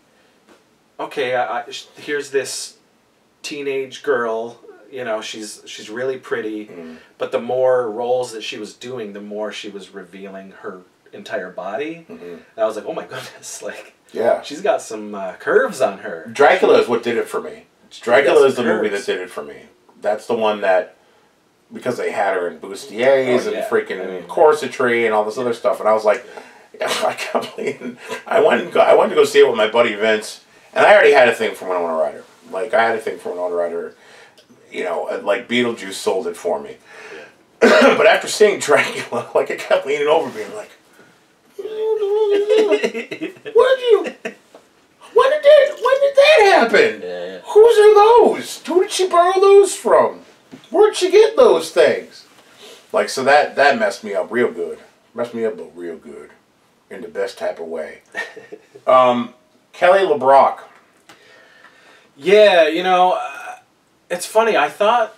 okay, I, I, here's this teenage girl. You know, she's she's really pretty, mm. but the more roles that she was doing, the more she was revealing her entire body. Mm-hmm. And I was like, oh my goodness, like, yeah, she's got some uh, curves on her. Dracula is what did it for me. Dracula is the curves. movie that did it for me. That's the one that, because they had her in bustiers oh, yeah. and freaking I mean, corsetry and all this yeah. other stuff, and I was like, I can't believe I went and go, I went to go see it with my buddy Vince, and I already had a thing for Winona Ryder. Like, I had a thing for Winona Ryder. you know, like Beetlejuice sold it for me. Yeah. But after seeing Dracula, like, it kept leaning over me and like, what did you? When did that? When did that happen? Yeah, yeah. Whose are those? Who did she borrow those from? Where'd she get those things? Like, so that that messed me up real good. Messed me up, but real good, in the best type of way. um, Kelly LeBrock. Yeah, you know, uh, it's funny. I thought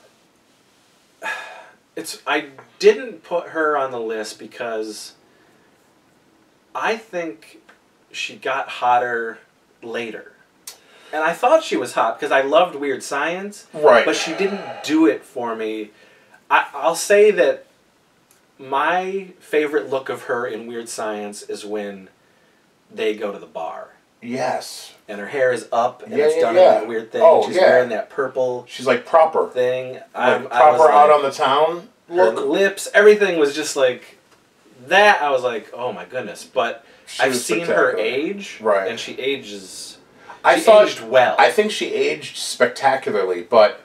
it's. I didn't put her on the list because I think she got hotter later. And I thought she was hot because I loved Weird Science. Right. But she didn't do it for me. I, I'll say that my favorite look of her in Weird Science is when they go to the bar. Yes. And her hair is up and yeah, it's done yeah. in that weird thing. Oh, she's yeah. wearing that purple. She's like proper. Thing. Like I, proper I was out like, on the town. Look. Her lips. Everything was just like that. I was like, oh my goodness. But she I've seen her age. Right. And she ages... She I thought, aged well. I think she aged spectacularly, but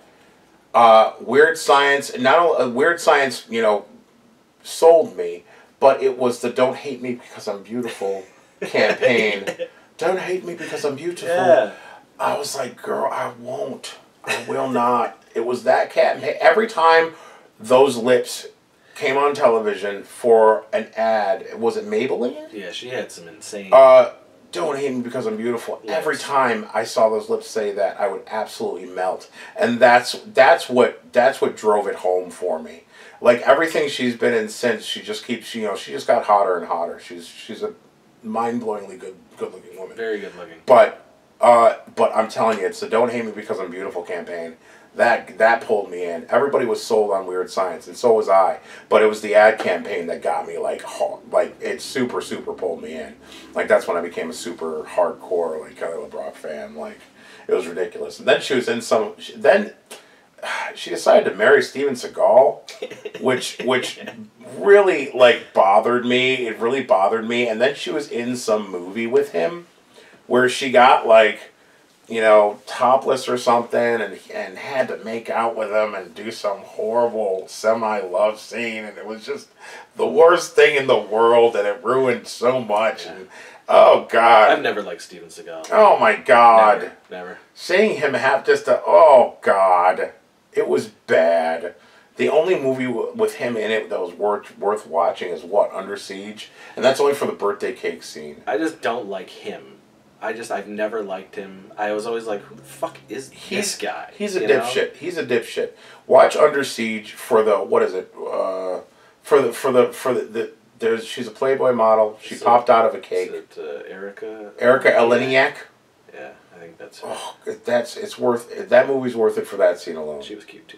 uh, Weird Science, not only, uh, Weird Science, you know, sold me, but it was the "Don't hate me because I'm beautiful" campaign. Don't hate me because I'm beautiful. Yeah. I was like, girl, I won't. I will not. It was that campaign. Every time those lips came on television for an ad, was it Maybelline? Yeah, she had some insane... Uh, Don't hate me because I'm beautiful. Yes. Every time I saw those lips say that, I would absolutely melt. And that's that's what that's what drove it home for me. Like everything she's been in since, she just keeps, you know, she just got hotter and hotter. She's she's a mind-blowingly good good looking woman. Very good looking. But uh but I'm telling you, it's the "Don't hate me because I'm beautiful" campaign. That that pulled me in. Everybody was sold on Weird Science, and so was I. But it was the ad campaign that got me, like, like it super, super pulled me in. Like, that's when I became a super hardcore, like, Kelly LeBrock fan. Like, it was ridiculous. And then she was in some... She, then she decided to marry Steven Seagal, which, which really, like, bothered me. It really bothered me. And then she was in some movie with him where she got, like... you know, topless or something, and and had to make out with him and do some horrible semi-love scene, and it was just the worst thing in the world, and it ruined so much. Yeah. And oh God, I've never liked Steven Seagal. Oh my God, never. never. Seeing him have just a oh God, it was bad. The only movie w with him in it that was worth worth watching is what, Under Siege, and that's only for the birthday cake scene. I just don't like him. I just, I've never liked him. I was always like, who the fuck is this guy? He's a dipshit. He's a dipshit. Watch Under Siege for the, what is it? Uh, for the, for the, for the, the there's, she's a Playboy model. She so, popped out of a cake. Is it uh, Erica? Erica Eleniak? Yeah, I think that's her. Oh, that's, it's worth, that movie's worth it for that scene alone. She was cute too.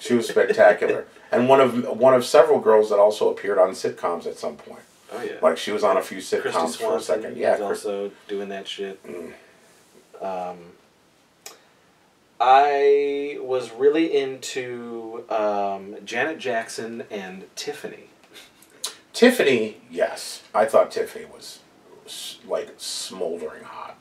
She was spectacular. And one of, one of several girls that also appeared on sitcoms at some point. Oh, yeah. Like, she was on a few sitcoms for a second. Yeah, Chris... also doing that shit. Mm. Um, I was really into um, Janet Jackson and Tiffany. Tiffany, yes. I thought Tiffany was, like, smoldering hot.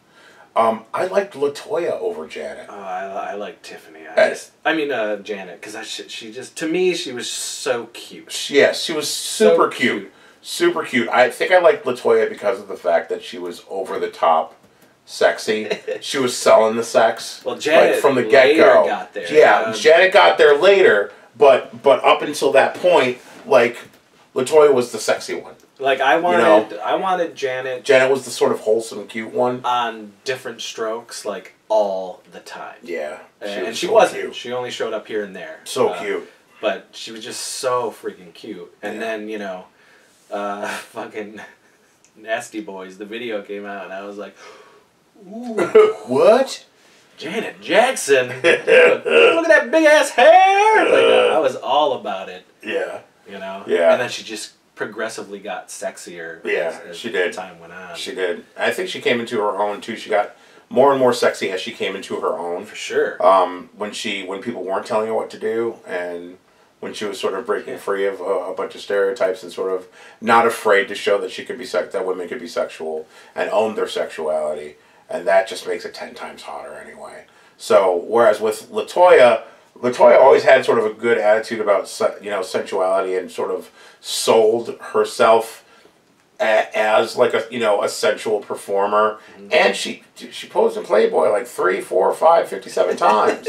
Um, I liked LaToya over Janet. Uh, I, I like Tiffany. I, just, I mean, uh, Janet, because I she, she just, to me, she was so cute. She, yes, she was super so cute. cute. Super cute. I think I liked LaToya because of the fact that she was over-the-top sexy. She was selling the sex. Well, Janet like, from the get-go. got there. Yeah, um, Janet got there later, but but up until that point, like, LaToya was the sexy one. Like, I wanted, you know? I wanted Janet... Janet was the sort of wholesome, cute one. On different strokes, like, all the time. Yeah. She and was she so wasn't. Cute. She only showed up here and there. So uh, cute. But she was just so freaking cute. And yeah. then, you know... Uh, fucking Nasty Boys. The video came out, and I was like, "Ooh, what? Janet Jackson? Look at that big ass hair!" Like, uh, I was all about it. Yeah, you know. Yeah. And then she just progressively got sexier. Yeah, as, as she did. Time went on. She did. I think she came into her own too. She got more and more sexy as she came into her own. For sure. Um, when she when people weren't telling her what to do and. When she was sort of breaking free of a, a bunch of stereotypes and sort of not afraid to show that she could be sex, that women could be sexual and own their sexuality, and that just makes it ten times hotter anyway. So whereas with LaToya, Latoya always had sort of a good attitude about, you know, sensuality, and sort of sold herself as like a, you know, a sensual performer. Mm-hmm. And she she posed in Playboy like three, four, five, fifty-seven times.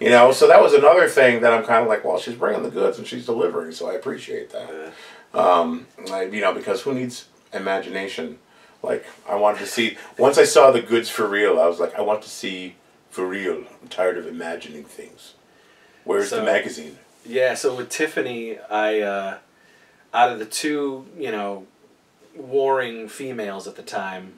You know, so that was another thing that I'm kind of like, well, she's bringing the goods and she's delivering, so I appreciate that. Yeah. Um, I, you know, because who needs imagination? Like, I wanted to see, once I saw the goods for real, I was like, I want to see for real. I'm tired of imagining things. Where's so, the magazine? Yeah, so with Tiffany, I, uh, out of the two, you know, warring females at the time,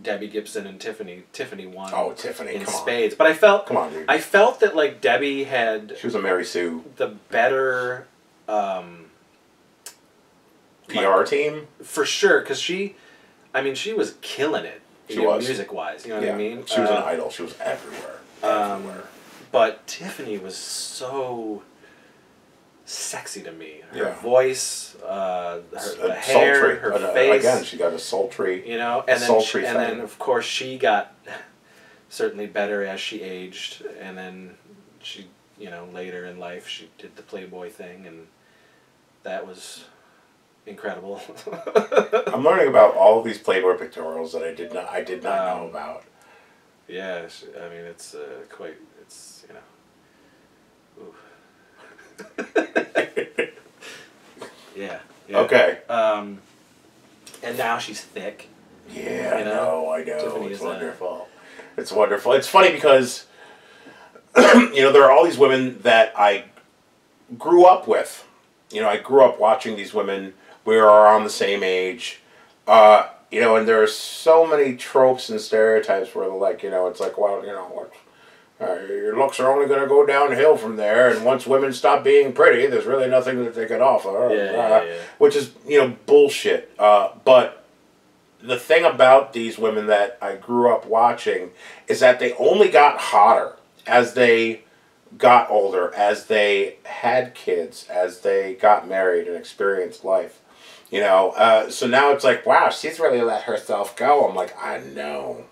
Debbie Gibson and Tiffany. Tiffany won. Oh, Tiffany! In come spades, on. But I felt. Come on, dude. I felt that like Debbie had. She was a Mary Sue. The better. Um, P R like, team. For sure, because she, I mean, she was killing it. She was music wise. You know yeah. what I mean? She was uh, an idol. She was everywhere. Everywhere. Um, but Tiffany was so sexy to me. Her yeah. voice, uh, her a, a hair, sultry. her uh, face. Again, she got a sultry, you know, and then she, and then of course she got certainly better as she aged, and then she, you know, later in life she did the Playboy thing, and that was incredible. I'm learning about all of these Playboy pictorials that I did not, I did not um, know about. Yeah, I mean it's uh, quite, it's you know. Oof. yeah, yeah. Okay. Um, and now she's thick. Yeah, you know? I know, I know. Tiffany it's wonderful. A... It's wonderful. It's funny because, you know, there are all these women that I grew up with. You know, I grew up watching these women. We are around the same age. Uh, you know, and there are so many tropes and stereotypes where, like, you know, it's like, well, you know, what? Uh, your looks are only going to go downhill from there, and once women stop being pretty, there's really nothing that they can offer. Yeah, uh, yeah, yeah. Which is, you know, bullshit. Uh, but the thing about these women that I grew up watching is that they only got hotter as they got older, as they had kids, as they got married and experienced life. You know, uh, so now it's like, wow, she's really let herself go. I'm like, I know.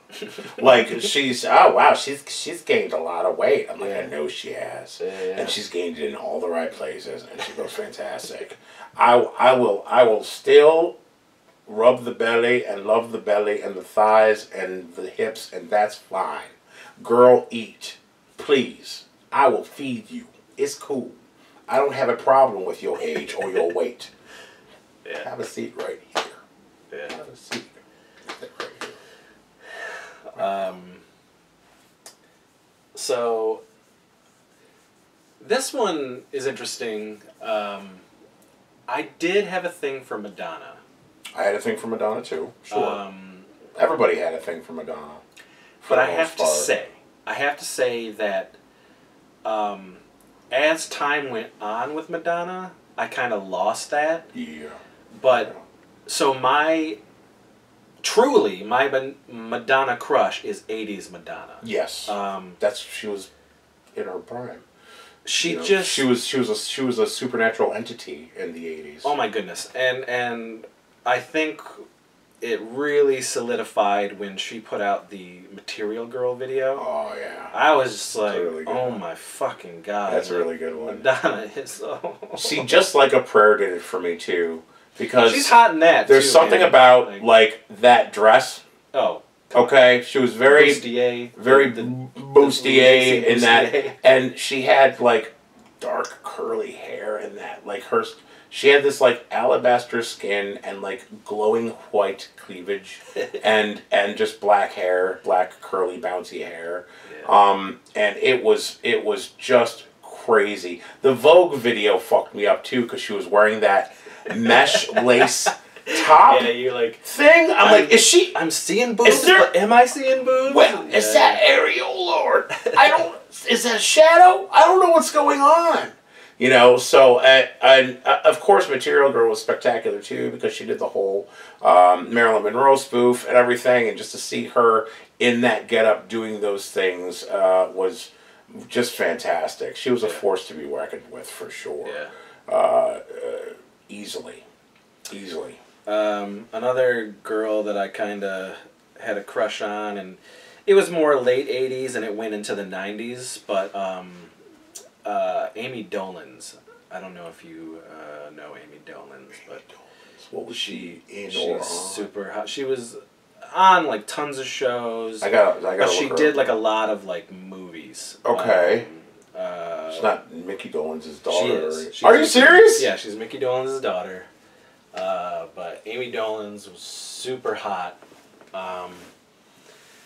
Like, she's, oh, wow, she's she's gained a lot of weight. I'm like, yeah. I know she has. Yeah, yeah. And she's gained it in all the right places, and she looks fantastic. I, I, will, I will still rub the belly and love the belly and the thighs and the hips, and that's fine. Girl, eat. Please. I will feed you. It's cool. I don't have a problem with your age or your weight. Yeah. Have a seat right here. Yeah. Have a seat right here. Um, so, this one is interesting. Um, I did have a thing for Madonna. I had a thing for Madonna, too. Sure. Um, Everybody had a thing for Madonna. But I have to say, I have to say that um, as time went on with Madonna, I kind of lost that. Yeah. But, so my, truly, my Madonna crush is eighties Madonna. Yes. Um, That's, she was in her prime. She you know, just... She was, she was, a, she was a supernatural entity in the eighties. Oh my goodness. And, and I think it really solidified when she put out the Material Girl video. Oh yeah. I was just like, really oh one. my fucking god. That's a really good one. Madonna is, oh. See, Just Like a Prayer did it for me too. Because she's hot in that. There's too, something man. about like, like that dress. Oh. Okay, on. she was very bustier, very the, the, bustier the in bustier. that, and she had like dark curly hair in that. Like her, she had this like alabaster skin and like glowing white cleavage, and and just black hair, black curly bouncy hair, yeah. um, and it was it was just crazy. The Vogue video fucked me up too because she was wearing that mesh lace top yeah, you're like, thing. I'm, I'm like, is she? I'm seeing boobs. Is there, am I seeing boobs? Well, yeah. Is that areola or I don't? Is that shadow? I don't know what's going on. You know, so uh, and uh, of course, Material Girl was spectacular too because she did the whole um, Marilyn Monroe spoof and everything, and just to see her in that getup doing those things uh, was just fantastic. She was a force to be reckoned with for sure. Yeah. Uh, uh, Easily. Easily. Um, another girl that I kind of had a crush on, and it was more late eighties and it went into the nineties, but um, uh, Amy Dolenz. I don't know if you uh, know Amy Dolenz, but what was she in? She's or on? super hot. She was on like tons of shows. I got. I got. But she did like a lot of like movies. Okay. Um, uh, she's not Mickey Dolenz's daughter. She is. She's Are you Mickey, serious? Yeah, she's Mickey Dolenz's daughter. Uh, but Amy Dolenz was super hot. Um,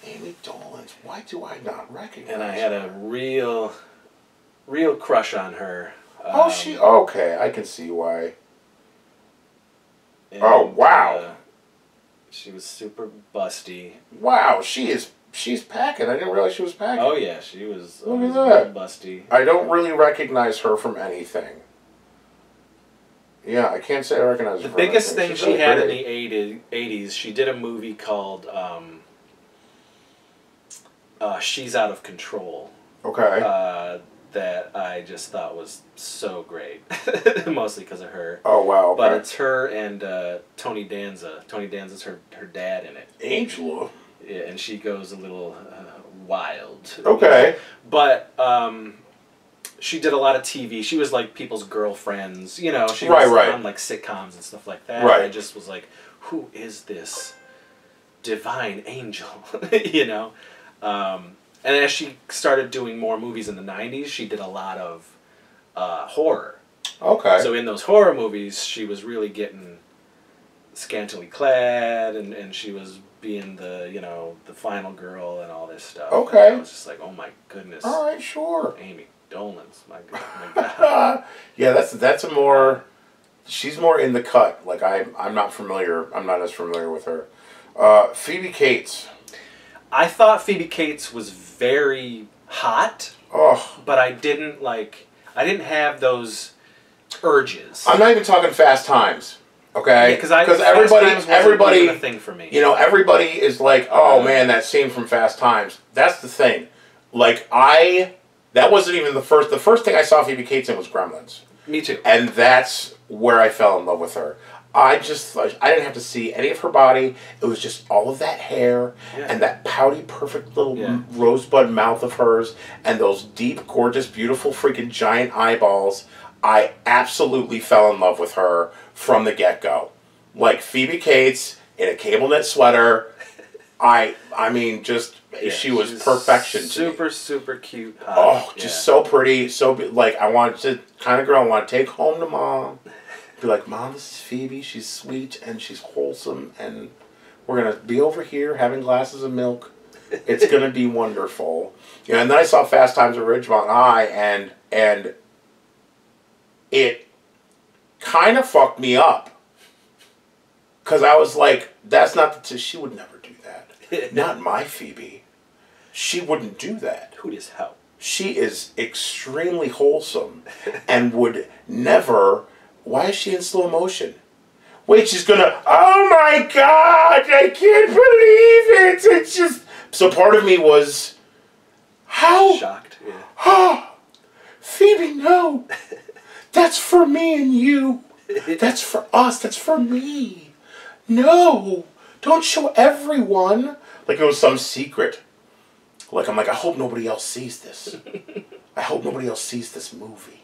Amy Dolenz, why do I not recognize her? And I had her? a real, real crush on her. Um, oh, she, okay, I can see why. And, oh, wow. Uh, she was super busty. Wow, she is, she's packing. I didn't realize she was packing. Oh, yeah, she was Look at that. busty. I don't really recognize her from anything. Yeah, I can't say I recognize her. The biggest thing she had in the eighties, she did a movie called um, uh, She's Out of Control. Okay. Uh, that I just thought was so great. Mostly because of her. Oh, wow. Okay. But it's her and uh, Tony Danza. Tony Danza's her, her dad in it. Angela. Yeah, and she goes a little uh, wild. Okay. But... Um, she did a lot of T V. She was like people's girlfriends, you know. She right, was right. on like sitcoms and stuff like that. Right. I just was like, who is this divine angel? You know. Um, and as she started doing more movies in the nineties, she did a lot of uh, horror. Okay. So in those horror movies, she was really getting scantily clad, and and she was being the, you know, the final girl and all this stuff. Okay. And I was just like, oh my goodness. All right, sure. Amy Dolenz, my God. My God. Yeah, that's that's a more, she's more in the cut. Like I, I'm not familiar. I'm not as familiar with her. Uh, Phoebe Cates. I thought Phoebe Cates was very hot, oh. but I didn't like. I didn't have those urges. I'm not even talking Fast Times. Okay, because yeah, everybody, everybody, the thing for me. You know, everybody is like, oh uh, man, that scene from Fast Times. That's the thing. Like I. That wasn't even the first... The first thing I saw Phoebe Cates in was Gremlins. Me too. And that's where I fell in love with her. I just... I didn't have to see any of her body. It was just all of that hair yeah. and that pouty, perfect little yeah. rosebud mouth of hers and those deep, gorgeous, beautiful, freaking giant eyeballs. I absolutely fell in love with her from the get-go. Like Phoebe Cates in a cable knit sweater... I I mean, just yeah, she was perfection. Super, to super cute. Hot. Oh, just yeah. so pretty. So like I wanted to kind of girl I want to take home to mom. Be like, mom, this is Phoebe. She's sweet and she's wholesome, and we're gonna be over here having glasses of milk. It's gonna be wonderful. You know, and then I saw Fast Times at Ridgemont High, and and it kind of fucked me up because I was like, that's not the she would never. Not my Phoebe. She wouldn't do that. Who does how? She is extremely wholesome and would never... Why is she in slow motion? Wait, she's gonna... Oh my God! I can't believe it! It's just... So part of me was... How? Shocked, yeah. Oh, Phoebe, no! That's for me and you. That's for us. That's for me. No! Don't show everyone. Like it was some secret. Like I'm like, I hope nobody else sees this. I hope nobody else sees this movie.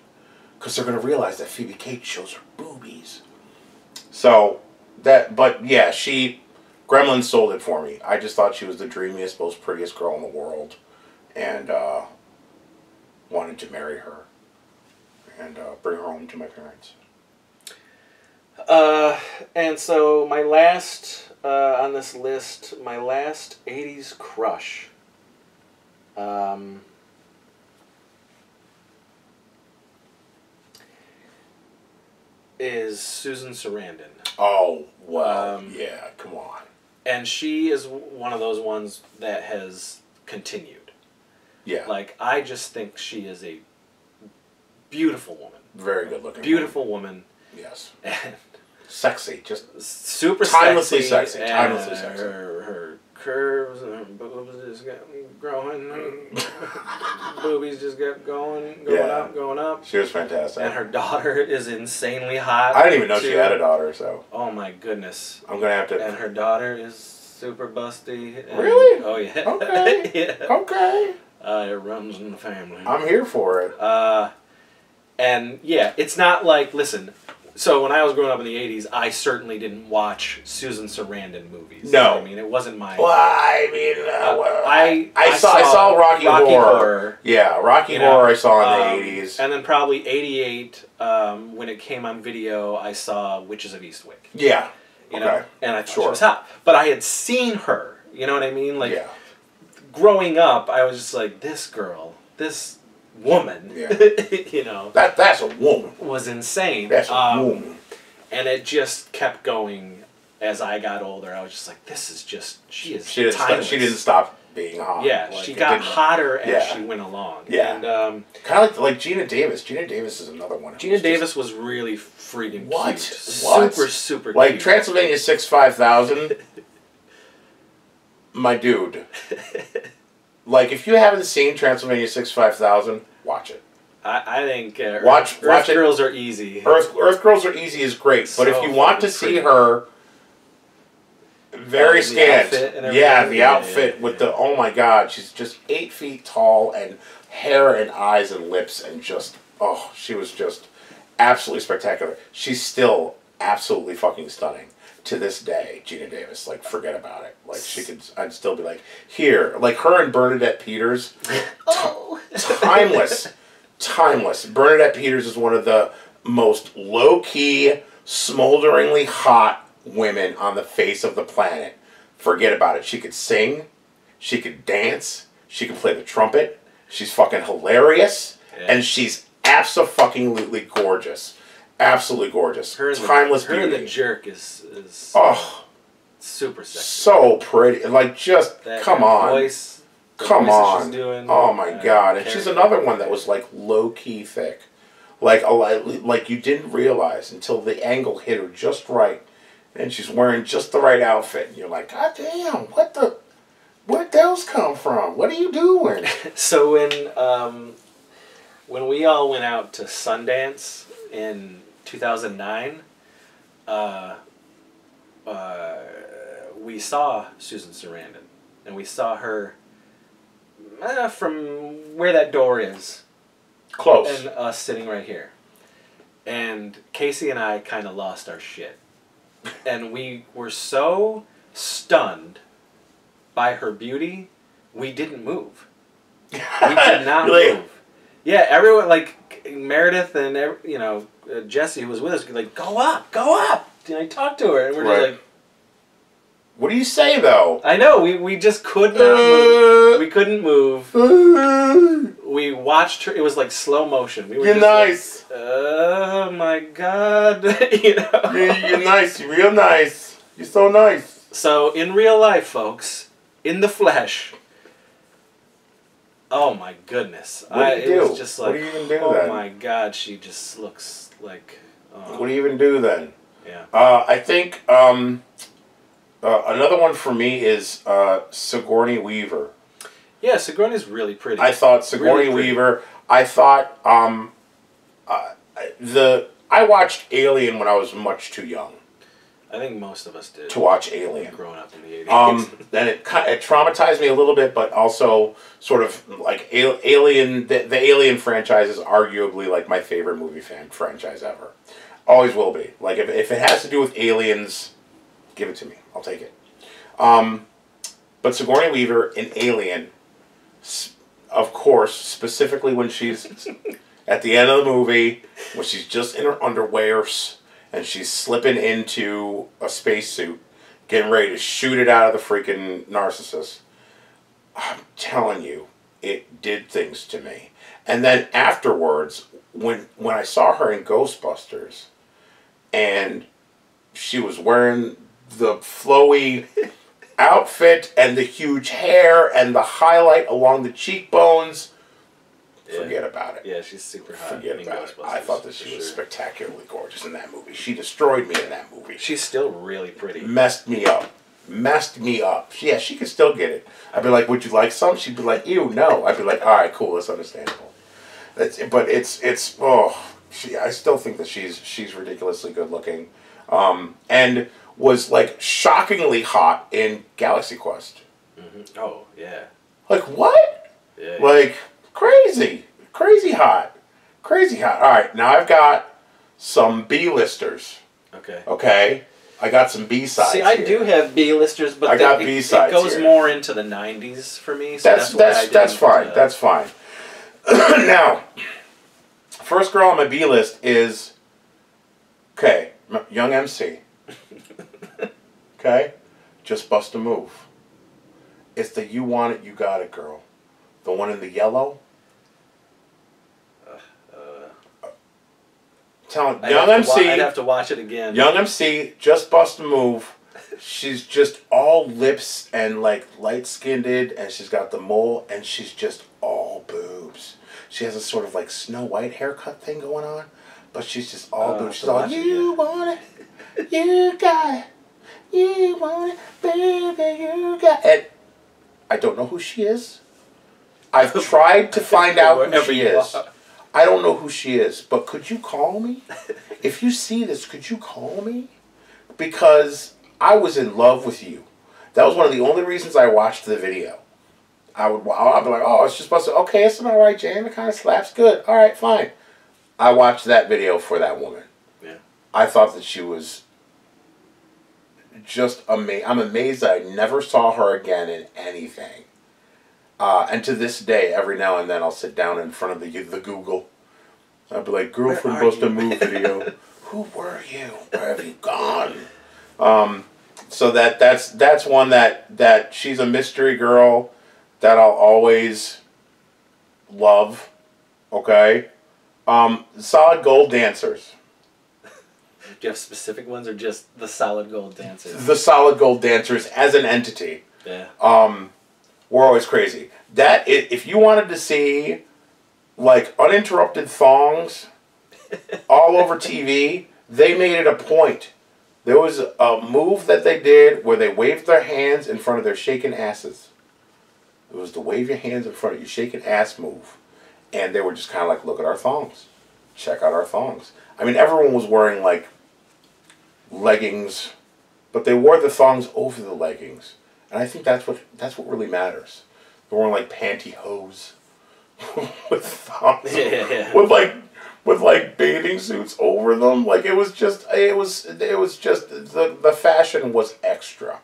Because they're going to realize that Phoebe Cates shows her boobies. So, that, but yeah, she, Gremlins sold it for me. I just thought she was the dreamiest, most prettiest girl in the world. And uh, wanted to marry her. And uh, bring her home to my parents. Uh, and so my last... Uh, on this list, my last eighties crush. Um, is Susan Sarandon. Oh, wow. Um, yeah, come on. And she is one of those ones that has continued. Yeah. Like, I just think she is a beautiful woman. Very good looking. Beautiful woman. woman. Yes. And sexy, just super timelessly sexy. sexy. Timelessly uh, sexy. Her, her curves and her boobs just got growing. Boobies just kept going, going yeah. up, going up. She was fantastic. And her daughter is insanely hot. I didn't even know too. she had a daughter, so. Oh my goodness. I'm gonna have to. And her daughter is super busty. And, really? Oh yeah. Okay. yeah. Okay. Uh, it runs in the family. I'm here for it. Uh, And yeah, it's not like, listen, so when I was growing up in the eighties, I certainly didn't watch Susan Sarandon movies. No. I mean, it wasn't my... Well, I mean... Uh, well, I, I, I, saw, I saw Rocky, Rocky Horror. Horror. Yeah, Rocky Horror know? I saw in um, the eighties. And then probably eighty-eight, um, when it came on video, I saw Witches of Eastwick. Yeah. You okay. know? And I thought sure. she was hot. But I had seen her, you know what I mean? Like, yeah. growing up, I was just like, this girl, this... woman, yeah. you know, that that's a woman was insane. That's a um, woman, and it just kept going as I got older. I was just like, this is just she is she didn't timeless. Stop, she didn't stop being hot. Yeah, like, she got hotter as yeah. she went along. Yeah, and um, kind of like, like Gina Davis. Gina Davis is another one. Gina was Davis just, was really freaking what? Cute. What? Super super like cute. Transylvania six five thousand. My dude. Like, if you haven't seen Transylvania six five thousand, watch it. I, I think uh, watch, Earth, watch Earth Girls Are Easy. Earth, Earth Girls Are Easy is great, so but if you want to see pretty. Her very uh, scant, yeah, the yeah, outfit yeah, with yeah. the, oh my God, she's just eight feet tall and hair and eyes and lips and just, oh, she was just absolutely spectacular. She's still absolutely fucking stunning. To this day, Gina Davis, like, forget about it. Like, she could, I'd still be like, here. Like, her and Bernadette Peters, oh. timeless, timeless. Bernadette Peters is one of the most low-key, smolderingly hot women on the face of the planet. Forget about it. She could sing. She could dance. She could play the trumpet. She's fucking hilarious. Yeah. And she's abso-fucking-lutely gorgeous. Absolutely gorgeous. Her timeless the, her beauty. Her the jerk is, is oh, super sexy. So pretty. Like, just, that come on. Voice, come on. Doing, oh, my uh, God. And she's another one that was, like, low-key thick. Like, a, like, you didn't realize until the angle hit her just right. And she's wearing just the right outfit. And you're like, God damn, what the... Where'd those come from? What are you doing? So when, um, when we all went out to Sundance in... two thousand nine, uh, uh, we saw Susan Sarandon, and we saw her uh, from where that door is. Close. And us uh, sitting right here. And Casey and I kind of lost our shit. And we were so stunned by her beauty, we didn't move. We did not really? move. Yeah, everyone, like, Meredith and, you know, uh, Jesse, who was with us, like, go up, go up! And I talked to her, and we're right. just like... What do you say, though? I know, we, we just could not move. We couldn't move. We watched her, it was like slow motion. We were you're just nice. Like, oh, my God. You know? You're, you're nice, you're real nice. You're so nice. So, in real life, folks, in the flesh... Oh my goodness! What do you I, do? It was just like, what do you even do oh then? my God, she just looks like. Um, what do you even do then? Yeah. Uh, I think um, uh, another one for me is uh, Sigourney Weaver. Yeah, Sigourney's really pretty. I thought Sigourney really Weaver. I thought um, uh, the I watched Alien when I was much too young. I think most of us did. To watch Alien. Growing up in the eighties. Um, and it, it traumatized me a little bit, but also sort of like Alien, the, the Alien franchise is arguably like my favorite movie fan franchise ever. Always will be. Like if, if it has to do with aliens, give it to me. I'll take it. Um, but Sigourney Weaver in Alien, of course, specifically when she's at the end of the movie, when she's just in her underwears. And she's slipping into a spacesuit, getting ready to shoot it out of the freaking narcissist. I'm telling you, it did things to me. And then afterwards, when when I saw her in Ghostbusters, and she was wearing the flowy outfit and the huge hair and the highlight along the cheekbones... Yeah. Forget about it. Yeah, she's super hot. Forget about it. I thought that she was spectacularly gorgeous in that movie. She destroyed me in that movie. She's still really pretty. Messed me up. Messed me up. Yeah, she could still get it. I'd be like, would you like some? She'd be like, ew, no. I'd be like, all right, cool, that's understandable. That's, but it's, it's oh, she, I still think that she's, she's ridiculously good looking. Um, and was, like, shockingly hot in Galaxy Quest. Mm-hmm. Oh, yeah. Like, what? Yeah, yeah. Like... Crazy, crazy hot, Crazy hot. All right, now I've got some B-listers. Okay. Okay. I got some B-sides. See, I here. do have B-listers, but I got B-sides. It goes here. more into the nineties for me. So that's that's that's, that's fine. Know. That's fine. Now, first girl on my B-list is okay, Young M C. Okay, just bust a move. It's the "You Want It, You Got It" girl, the one in the yellow. Telling, young M C, I'd have to watch it again. Young M C, just bust a move. She's just all lips and like light skinned, and she's got the mole, and she's just all boobs. She has a sort of like Snow White haircut thing going on, but she's just all uh, boobs. She's all, "You want it, you got it, you want it, baby, you got it." I don't know who she is. I've tried to find out who she is. Are. I don't know who she is, but could you call me? If you see this, could you call me? Because I was in love with you. That was one of the only reasons I watched the video. I would I'd be like, oh, it's just busted. Okay, it's not all right, Jane. It kind of slaps good. All right, fine. I watched that video for that woman. Yeah. I thought that she was just amazing. I'm amazed that I never saw her again in anything. Uh, and to this day, every now and then, I'll sit down in front of the the Google. I'll be like, "Girl from Bust a Move" video. Who were you? Where have you gone? Um, so that that's that's one that that she's a mystery girl that I'll always love. Okay, um, solid gold dancers. Do you have specific ones, or just the solid gold dancers? The solid gold dancers as an entity. Yeah. Um. We're always crazy. That if you wanted to see, like, uninterrupted thongs all over T V, they made it a point. There was a move that they did where they waved their hands in front of their shaken asses. It was the wave your hands in front of your shaken ass move. And they were just kind of like, look at our thongs. Check out our thongs. I mean, everyone was wearing, like, leggings, but they wore the thongs over the leggings. And I think that's what that's what really matters. They're wearing like pantyhose with thongs, yeah, yeah. with like with like bathing suits over them. Like it was just it was it was just the the fashion was extra.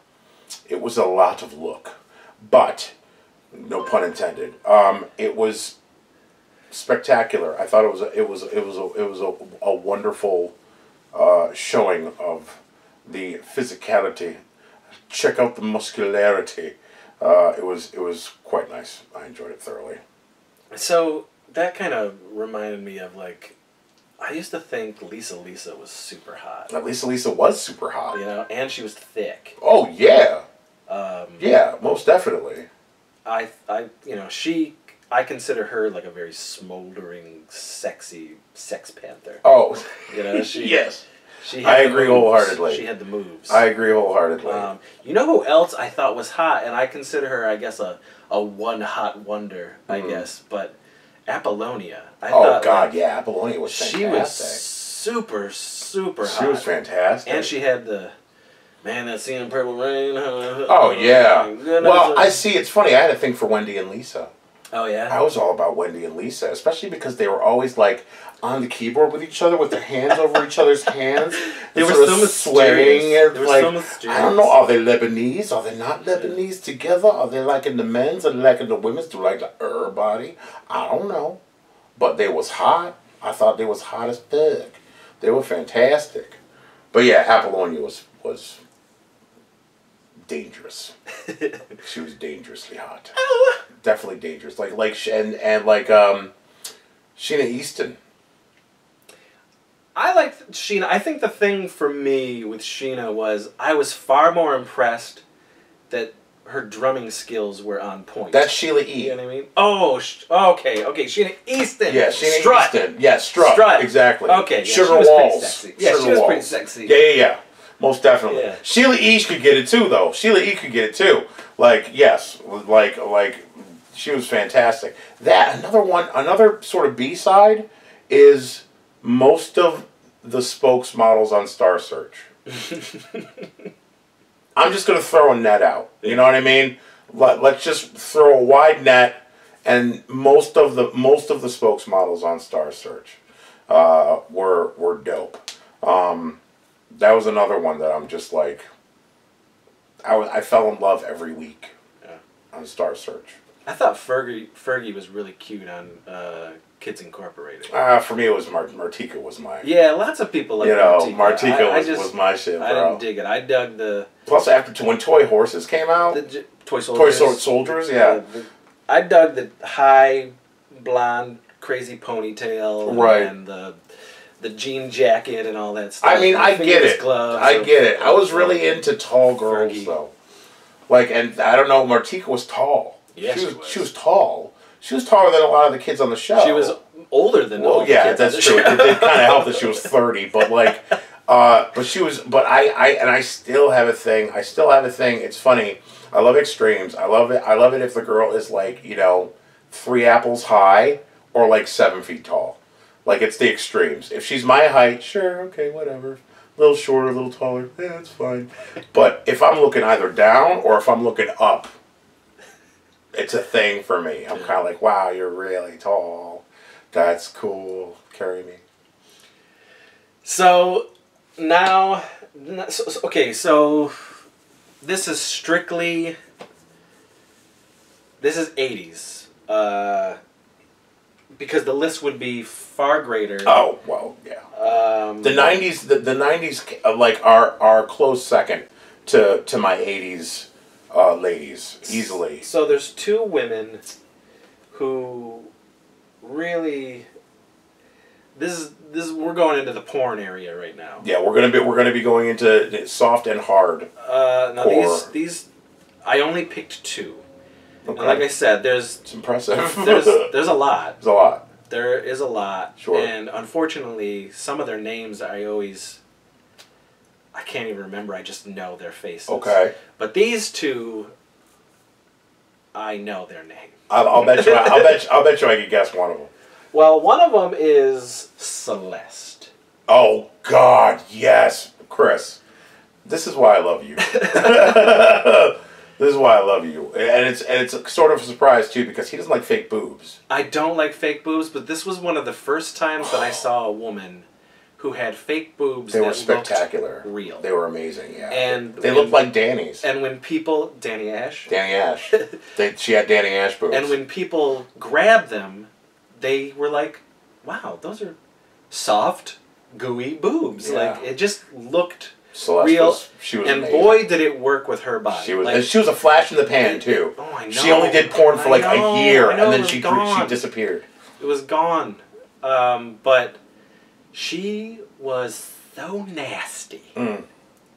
It was a lot of look, but no pun intended. Um, it was spectacular. I thought it was a, it was it was a, it was a, a wonderful uh, showing of the physicality. Check out the muscularity. Uh, it was it was quite nice. I enjoyed it thoroughly. So that kind of reminded me of like, I used to think Lisa Lisa was super hot. Now, Lisa Lisa was super hot. You know, and she was thick. Oh yeah. Um, yeah, most definitely. I I you know she I consider her like a very smoldering, sexy sex panther. Oh, you know she yes. She had I agree moves. wholeheartedly. She had the moves. I agree wholeheartedly. Um, you know who else I thought was hot, and I consider her, I guess, a, a one-hot wonder, I mm. guess, but Apollonia. I oh, thought, God, like, yeah, Apollonia was fantastic. She was super, super hot. She was fantastic. And she had the, man, that scene in Purple Rain. Oh, yeah. Well, I see, it's funny, I had a thing for Wendy and Lisa. Oh, yeah? I was all about Wendy and Lisa, especially because they were always, like, on the keyboard with each other, with their hands over each other's hands. They were so mysterious. They were so mysterious. I don't know, are they Lebanese? Are they not Lebanese yeah. together? Are they, like, in the men's? Are they, like, in the women's? Do, like, the herb body? I don't know. But they was hot. I thought they was hot as fuck. They were fantastic. But, yeah, Apollonia was, was dangerous. She was dangerously hot. Oh. Definitely dangerous, like like and and like um, Sheena Easton. I like Sheena. I think the thing for me with Sheena was I was far more impressed that her drumming skills were on point. That's Sheila E. You know what I mean? Oh, sh okay, okay. Sheena Easton. Yeah, Sheena strut. Easton. Yeah, strut. Strut. Exactly. Okay. Yeah, Sugar she was Walls. Pretty sexy. Yeah, Sugar she was Walls. pretty sexy. Yeah, yeah, yeah. Most definitely. Yeah. Sheila E. could get it too, though. Sheila E. could get it too. Like yes, like like. She was fantastic. That another one, another sort of B side is most of the spokesmodels on Star Search. I'm just gonna throw a net out. You know what I mean? Let, let's just throw a wide net and most of the most of the spokesmodels on Star Search uh, were were dope. Um, that was another one that I'm just like, I, I fell in love every week yeah. on Star Search. I thought Fergie Fergie was really cute on uh, Kids Incorporated. Uh, for me, it was Mart Martika was my. Yeah, lots of people like you know Martika, Martika I, was, I just, was my shit. Bro. I didn't dig it. I dug the. Plus, after when Toy Horses came out, the Toy Soldiers. Toy Soldiers, yeah. The, the, I dug the high, blonde, crazy ponytail, right. and the the jean jacket and all that stuff. I mean, I get it. Gloves, I get it. I was really into tall girls Fergie. though. Like, and I don't know, Martika was tall. Yes, she was, she was. She was tall. She was taller than a lot of the kids on the show. She was older than. Well, all yeah, the kids that's on the true. Show. It did kind of help that she was thirty, but like, uh, but she was. But I, I, and I still have a thing. I still have a thing. It's funny. I love extremes. I love it. I love it if the girl is like you know, three apples high or like seven feet tall. Like it's the extremes. If she's my height, sure, okay, whatever. A little shorter, a little taller, yeah, it's fine. But if I'm looking either down or if I'm looking up. It's a thing for me. I'm kind of like, wow, you're really tall. That's cool. Carry me. So now, okay, so this is strictly, this is eighties. Uh, because the list would be far greater. Oh, well, yeah. Um, the nineties, the, the nineties, like, are, are close second to, to my eighties. Uh, ladies, easily. So there's two women who really. This is this is, we're going into the porn area right now. Yeah, we're gonna be we're gonna be going into soft and hard. Uh, now core. these these, I only picked two. Okay. And like I said, there's it's impressive. there's there's a lot. There's a lot. There is a lot. Sure. And unfortunately, some of their names I always. I can't even remember. I just know their faces. Okay. But these two, I know their name. I'll, I'll bet you. I'll bet. You, I'll bet you. I could guess one of them. Well, one of them is Celeste. Oh God, yes, Chris. This is why I love you. This is why I love you, and it's and it's sort of a surprise too because he doesn't like fake boobs. I don't like fake boobs, but this was one of the first times that I saw a woman. Who had fake boobs? They that were spectacular. Real. They were amazing. Yeah. And they when, looked like Danny's. And when people, Danny Ash. Danny Ash. they, she had Danny Ash boobs. And when people grabbed them, they were like, "Wow, those are soft, gooey boobs." Yeah. Like it just looked Celeste real. Was, she was and amazing. Boy, did it work with her body. She was. Like, and she was a flash in the pan it, too. Oh, I know. She only did porn for I like know, a year, know, and then she gone. she disappeared. It was gone, um, but. She was so nasty. Mm.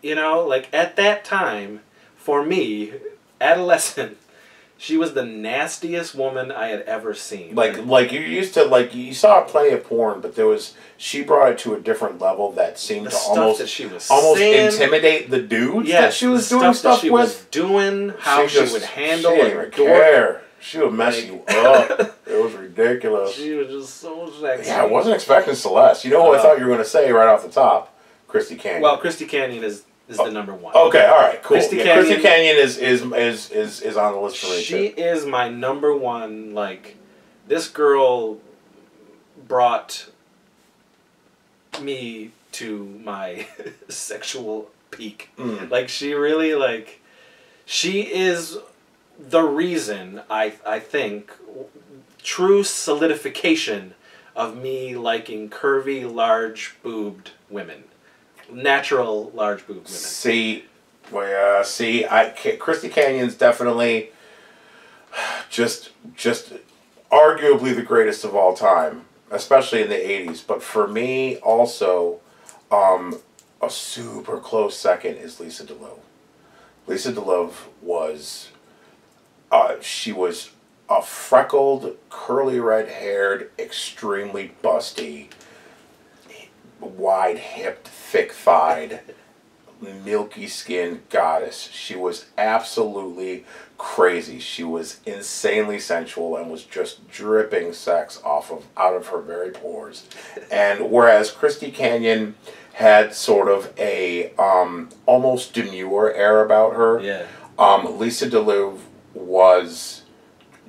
You know, like at that time, for me, adolescent, she was the nastiest woman I had ever seen. Like, and like you used to, like, you saw plenty of porn, but there was, she brought it to a different level that seemed to almost, that she was almost saying, intimidate the dudes yes, that she was doing stuff, stuff she with. Was doing, how she, just, she would handle she didn't care. She would mess like, you up. It was ridiculous. She was just so sexy. Yeah, I wasn't expecting Celeste. You know what uh, I thought you were going to say right off the top? Christy Canyon. Well, Christy Canyon is, is oh. the number one. Okay, all right, cool. Christy, yeah, Canyon, Christy Canyon is is, is is is on the list for me. She too. is my number one. Like, this girl brought me to my sexual peak. Mm. Like, she really, like, she is... The reason I I think true solidification of me liking curvy, large boobed women, natural large boobed women. See, well, uh, see, I Christy Canyon's definitely just just arguably the greatest of all time, especially in the eighties. But for me, also, um, a super close second is Lisa De Leeuw. Lisa De Leeuw was. Uh, she was a freckled, curly red-haired, extremely busty, wide-hipped, thick-thighed, milky-skinned goddess. She was absolutely crazy. She was insanely sensual and was just dripping sex off of out of her very pores. And whereas Christy Canyon had sort of a um, almost demure air about her, yeah. um, Lisa De Leeuw was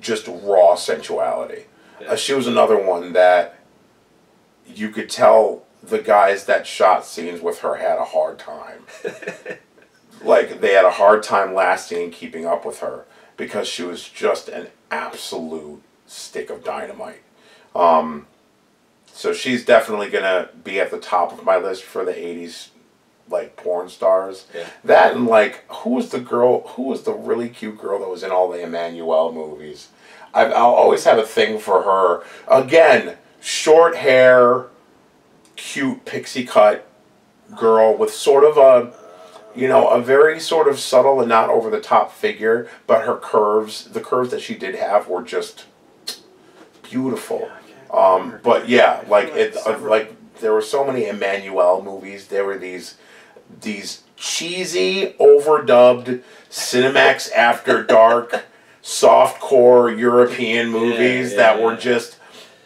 just raw sensuality. Yeah. Uh, she was another one that you could tell the guys that shot scenes with her had a hard time. Like, they had a hard time lasting and keeping up with her because she was just an absolute stick of dynamite. Um, so she's definitely going to be at the top of my list for the eighties, like, porn stars. Yeah. That and, like, who was the girl, who was the really cute girl that was in all the Emmanuelle movies? I've, I'll always have a thing for her. Again, short hair, cute pixie cut girl with sort of a, you know, a very sort of subtle and not over the top figure, but her curves, the curves that she did have were just beautiful. Yeah, um, but yeah, like it, uh, like there were so many Emmanuelle movies. There were these, these cheesy, overdubbed Cinemax After Dark, softcore European movies yeah, yeah, that yeah. were just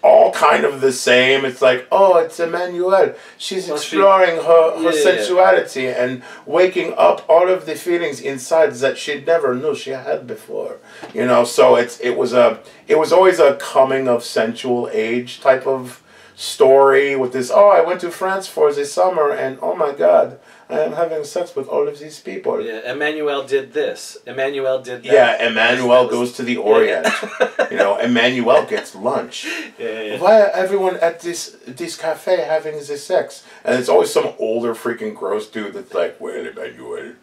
all kind of the same. It's like, oh, it's Emmanuelle. She's exploring her, her yeah, sensuality yeah. and waking up all of the feelings inside that she never knew she had before. You know, so it's it was a it was always a coming of sensual age type of story with this, oh, I went to France for the summer and oh my God, I am having sex with all of these people. Yeah, Emmanuelle did this. Emmanuelle did that. Yeah, Emmanuelle was, goes to the Orient. Yeah. You know, Emmanuelle gets lunch. Yeah, yeah. Why are everyone at this this cafe having this sex? And it's always some older freaking gross dude that's like, well, Emmanuelle,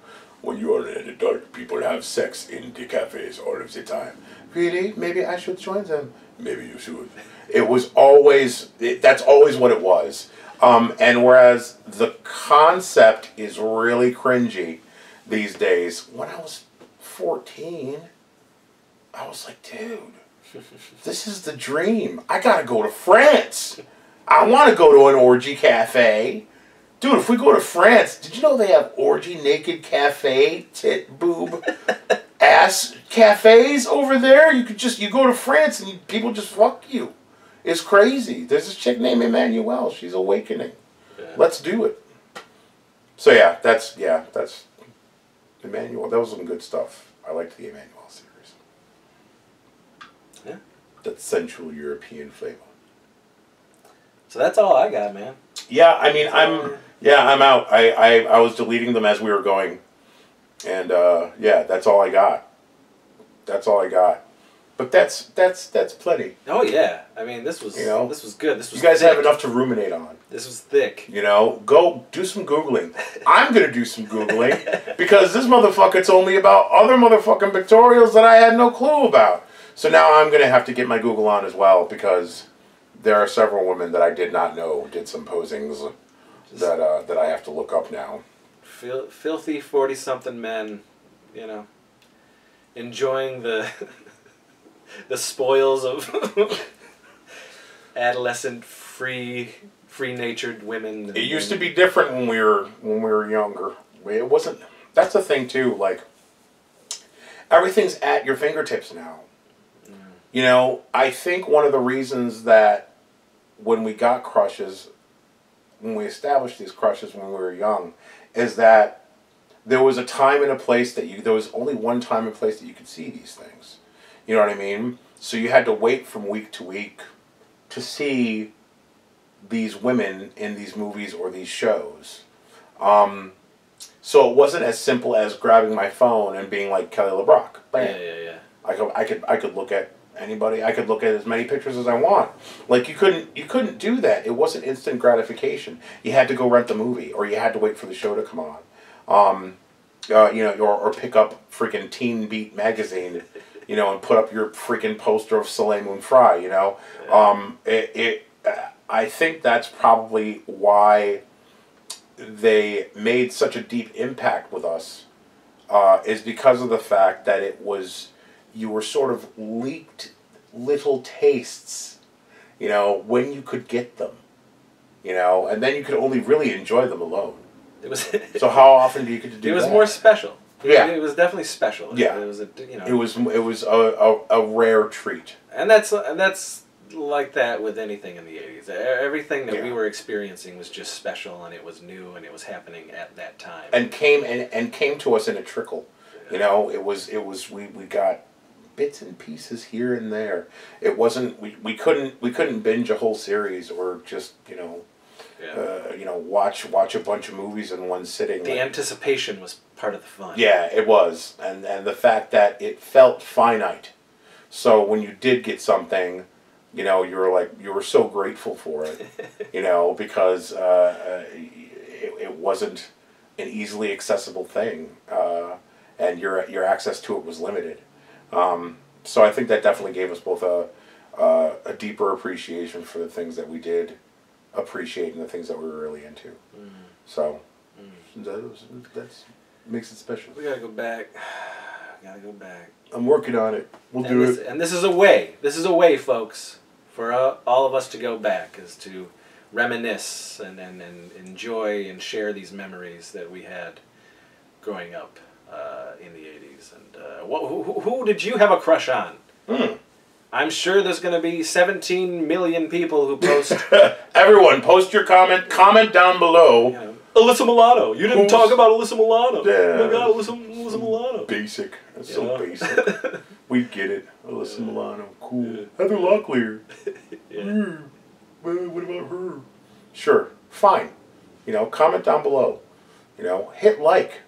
when you are an adult, people have sex in the cafes all of the time. Really? Maybe I should join them. Maybe you should. It was always, it, that's always what it was. Um, and whereas the concept is really cringy these days, when I was fourteen, I was like, dude, this is the dream. I gotta go to France. I want to go to an orgy cafe. Dude, if we go to France, did you know they have orgy naked cafe, tit, boob, ass cafes over there? You could just, you go to France and you, people just fuck you. It's crazy. There's this chick named Emmanuelle. She's awakening. Yeah. Let's do it. So yeah, that's yeah, that's Emmanuelle. That was some good stuff. I liked the Emmanuelle series. Yeah. That Central European flavor. So that's all I got, man. Yeah, I mean, I'm yeah, I'm out. I I, I was deleting them as we were going, and uh, yeah, that's all I got. That's all I got. But that's that's that's plenty. Oh yeah, I mean this was you know, this was good. This was you guys thick. Have enough to ruminate on. This was thick. You know, go do some googling. I'm gonna do some googling because this motherfucker's only about other motherfucking pictorials that I had no clue about. So now I'm gonna have to get my Google on as well because there are several women that I did not know did some posings Just that uh, that I have to look up now. Fil filthy forty-something men, you know, enjoying the. The spoils of adolescent, free, free-natured women. It used to be different when we were when we were younger. It wasn't. That's the thing too. Like everything's at your fingertips now. Mm. You know, I think one of the reasons that when we got crushes, when we established these crushes when we were young, is that there was a time and a place that you. There was only one time and place that you could see these things. You know what I mean? So you had to wait from week to week to see these women in these movies or these shows. Um, so it wasn't as simple as grabbing my phone and being like Kelly LeBrock. Bam. Yeah, yeah, yeah. I could, I could, I could look at anybody. I could look at as many pictures as I want. Like you couldn't, you couldn't do that. It wasn't instant gratification. You had to go rent the movie, or you had to wait for the show to come on. Um, uh, you know, or, or pick up freaking Teen Beat magazine. You know, and put up your freaking poster of Soleil Moon Frye, you know. Yeah. Um, it, it, I think that's probably why they made such a deep impact with us, uh, is because of the fact that it was, you were sort of leaked little tastes, you know, when you could get them, you know, and then you could only really enjoy them alone. It was so how often do you get to do that? It was that? More special. Yeah, it was definitely special. Yeah, it was a you know. It was it was a, a, a rare treat. And that's and that's like that with anything in the eighties. Everything that yeah. we were experiencing was just special, and it was new, and it was happening at that time. And came and, and came to us in a trickle. Yeah. You know, it was it was we we got bits and pieces here and there. It wasn't we, we couldn't we couldn't binge a whole series or just, you know, yeah. uh, you know, watch watch a bunch of movies in one sitting. The like, anticipation was part of the fun. Yeah, it was. And and the fact that it felt finite. So when you did get something, you know, you were like you were so grateful for it, you know, because uh, it, it wasn't an easily accessible thing, uh, and your your access to it was limited. Um, so I think that definitely gave us both a uh, a deeper appreciation for the things that we did appreciate and the things that we were really into. Mm. So mm. that that's, makes it special. We gotta go back. We gotta go back. I'm working on it. We'll and do this, it. And this is a way. This is a way, folks, for uh, all of us to go back, is to reminisce and, and, and enjoy and share these memories that we had growing up uh, in the eighties. And uh, what, who, who did you have a crush on? Mm. I'm sure there's going to be seventeen million people who post. Everyone, post your comment. Comment down below. You know, Alyssa Milano. You didn't post. talk about Alyssa Milano. Yeah. Oh my God, Alyssa, Alyssa Milano. Basic. That's you so know? basic. We get it. Alyssa yeah. Milano. Cool. Yeah. Heather Locklear. Yeah. Mm. Well, what about her? Sure. Fine. You know, comment down below. You know, hit like.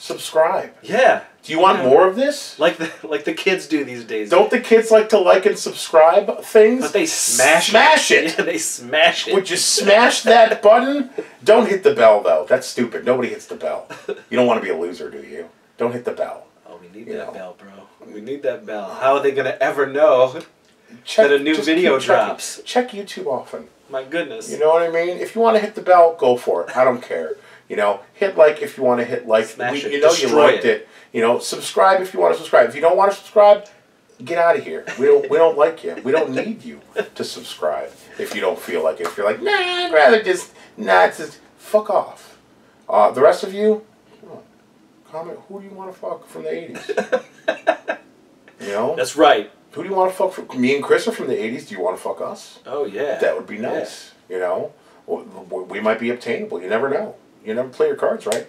Subscribe. Yeah. Do you want yeah. more of this? Like the like the kids do these days. Don't the kids like to like and subscribe things? But they smash, smash it. it. Yeah, they smash it. Would you smash that button? Don't hit the bell, though. That's stupid. Nobody hits the bell. You don't want to be a loser, do you? Don't hit the bell. Oh, we need you that know. bell, bro. We need that bell. How are they going to ever know Check, that a new video drops? Check YouTube often. My goodness. You know what I mean? If you want to hit the bell, go for it. I don't care. You know, hit like if you want to hit like. Smash we, it. You know Destroy you liked it. it. You know, subscribe if you want to subscribe. If you don't want to subscribe, get out of here. We don't, we don't like you. We don't need you to subscribe if you don't feel like it. If you're like, nah, I'd rather just, nah, it's just, fuck off. Uh, the rest of you, comment who do you want to fuck from the eighties. You know? That's right. Who do you want to fuck from? Me and Chris are from the eighties. Do you want to fuck us? Oh, yeah. That would be nice. Yeah. You know? We might be obtainable. You never know. You never play your cards right.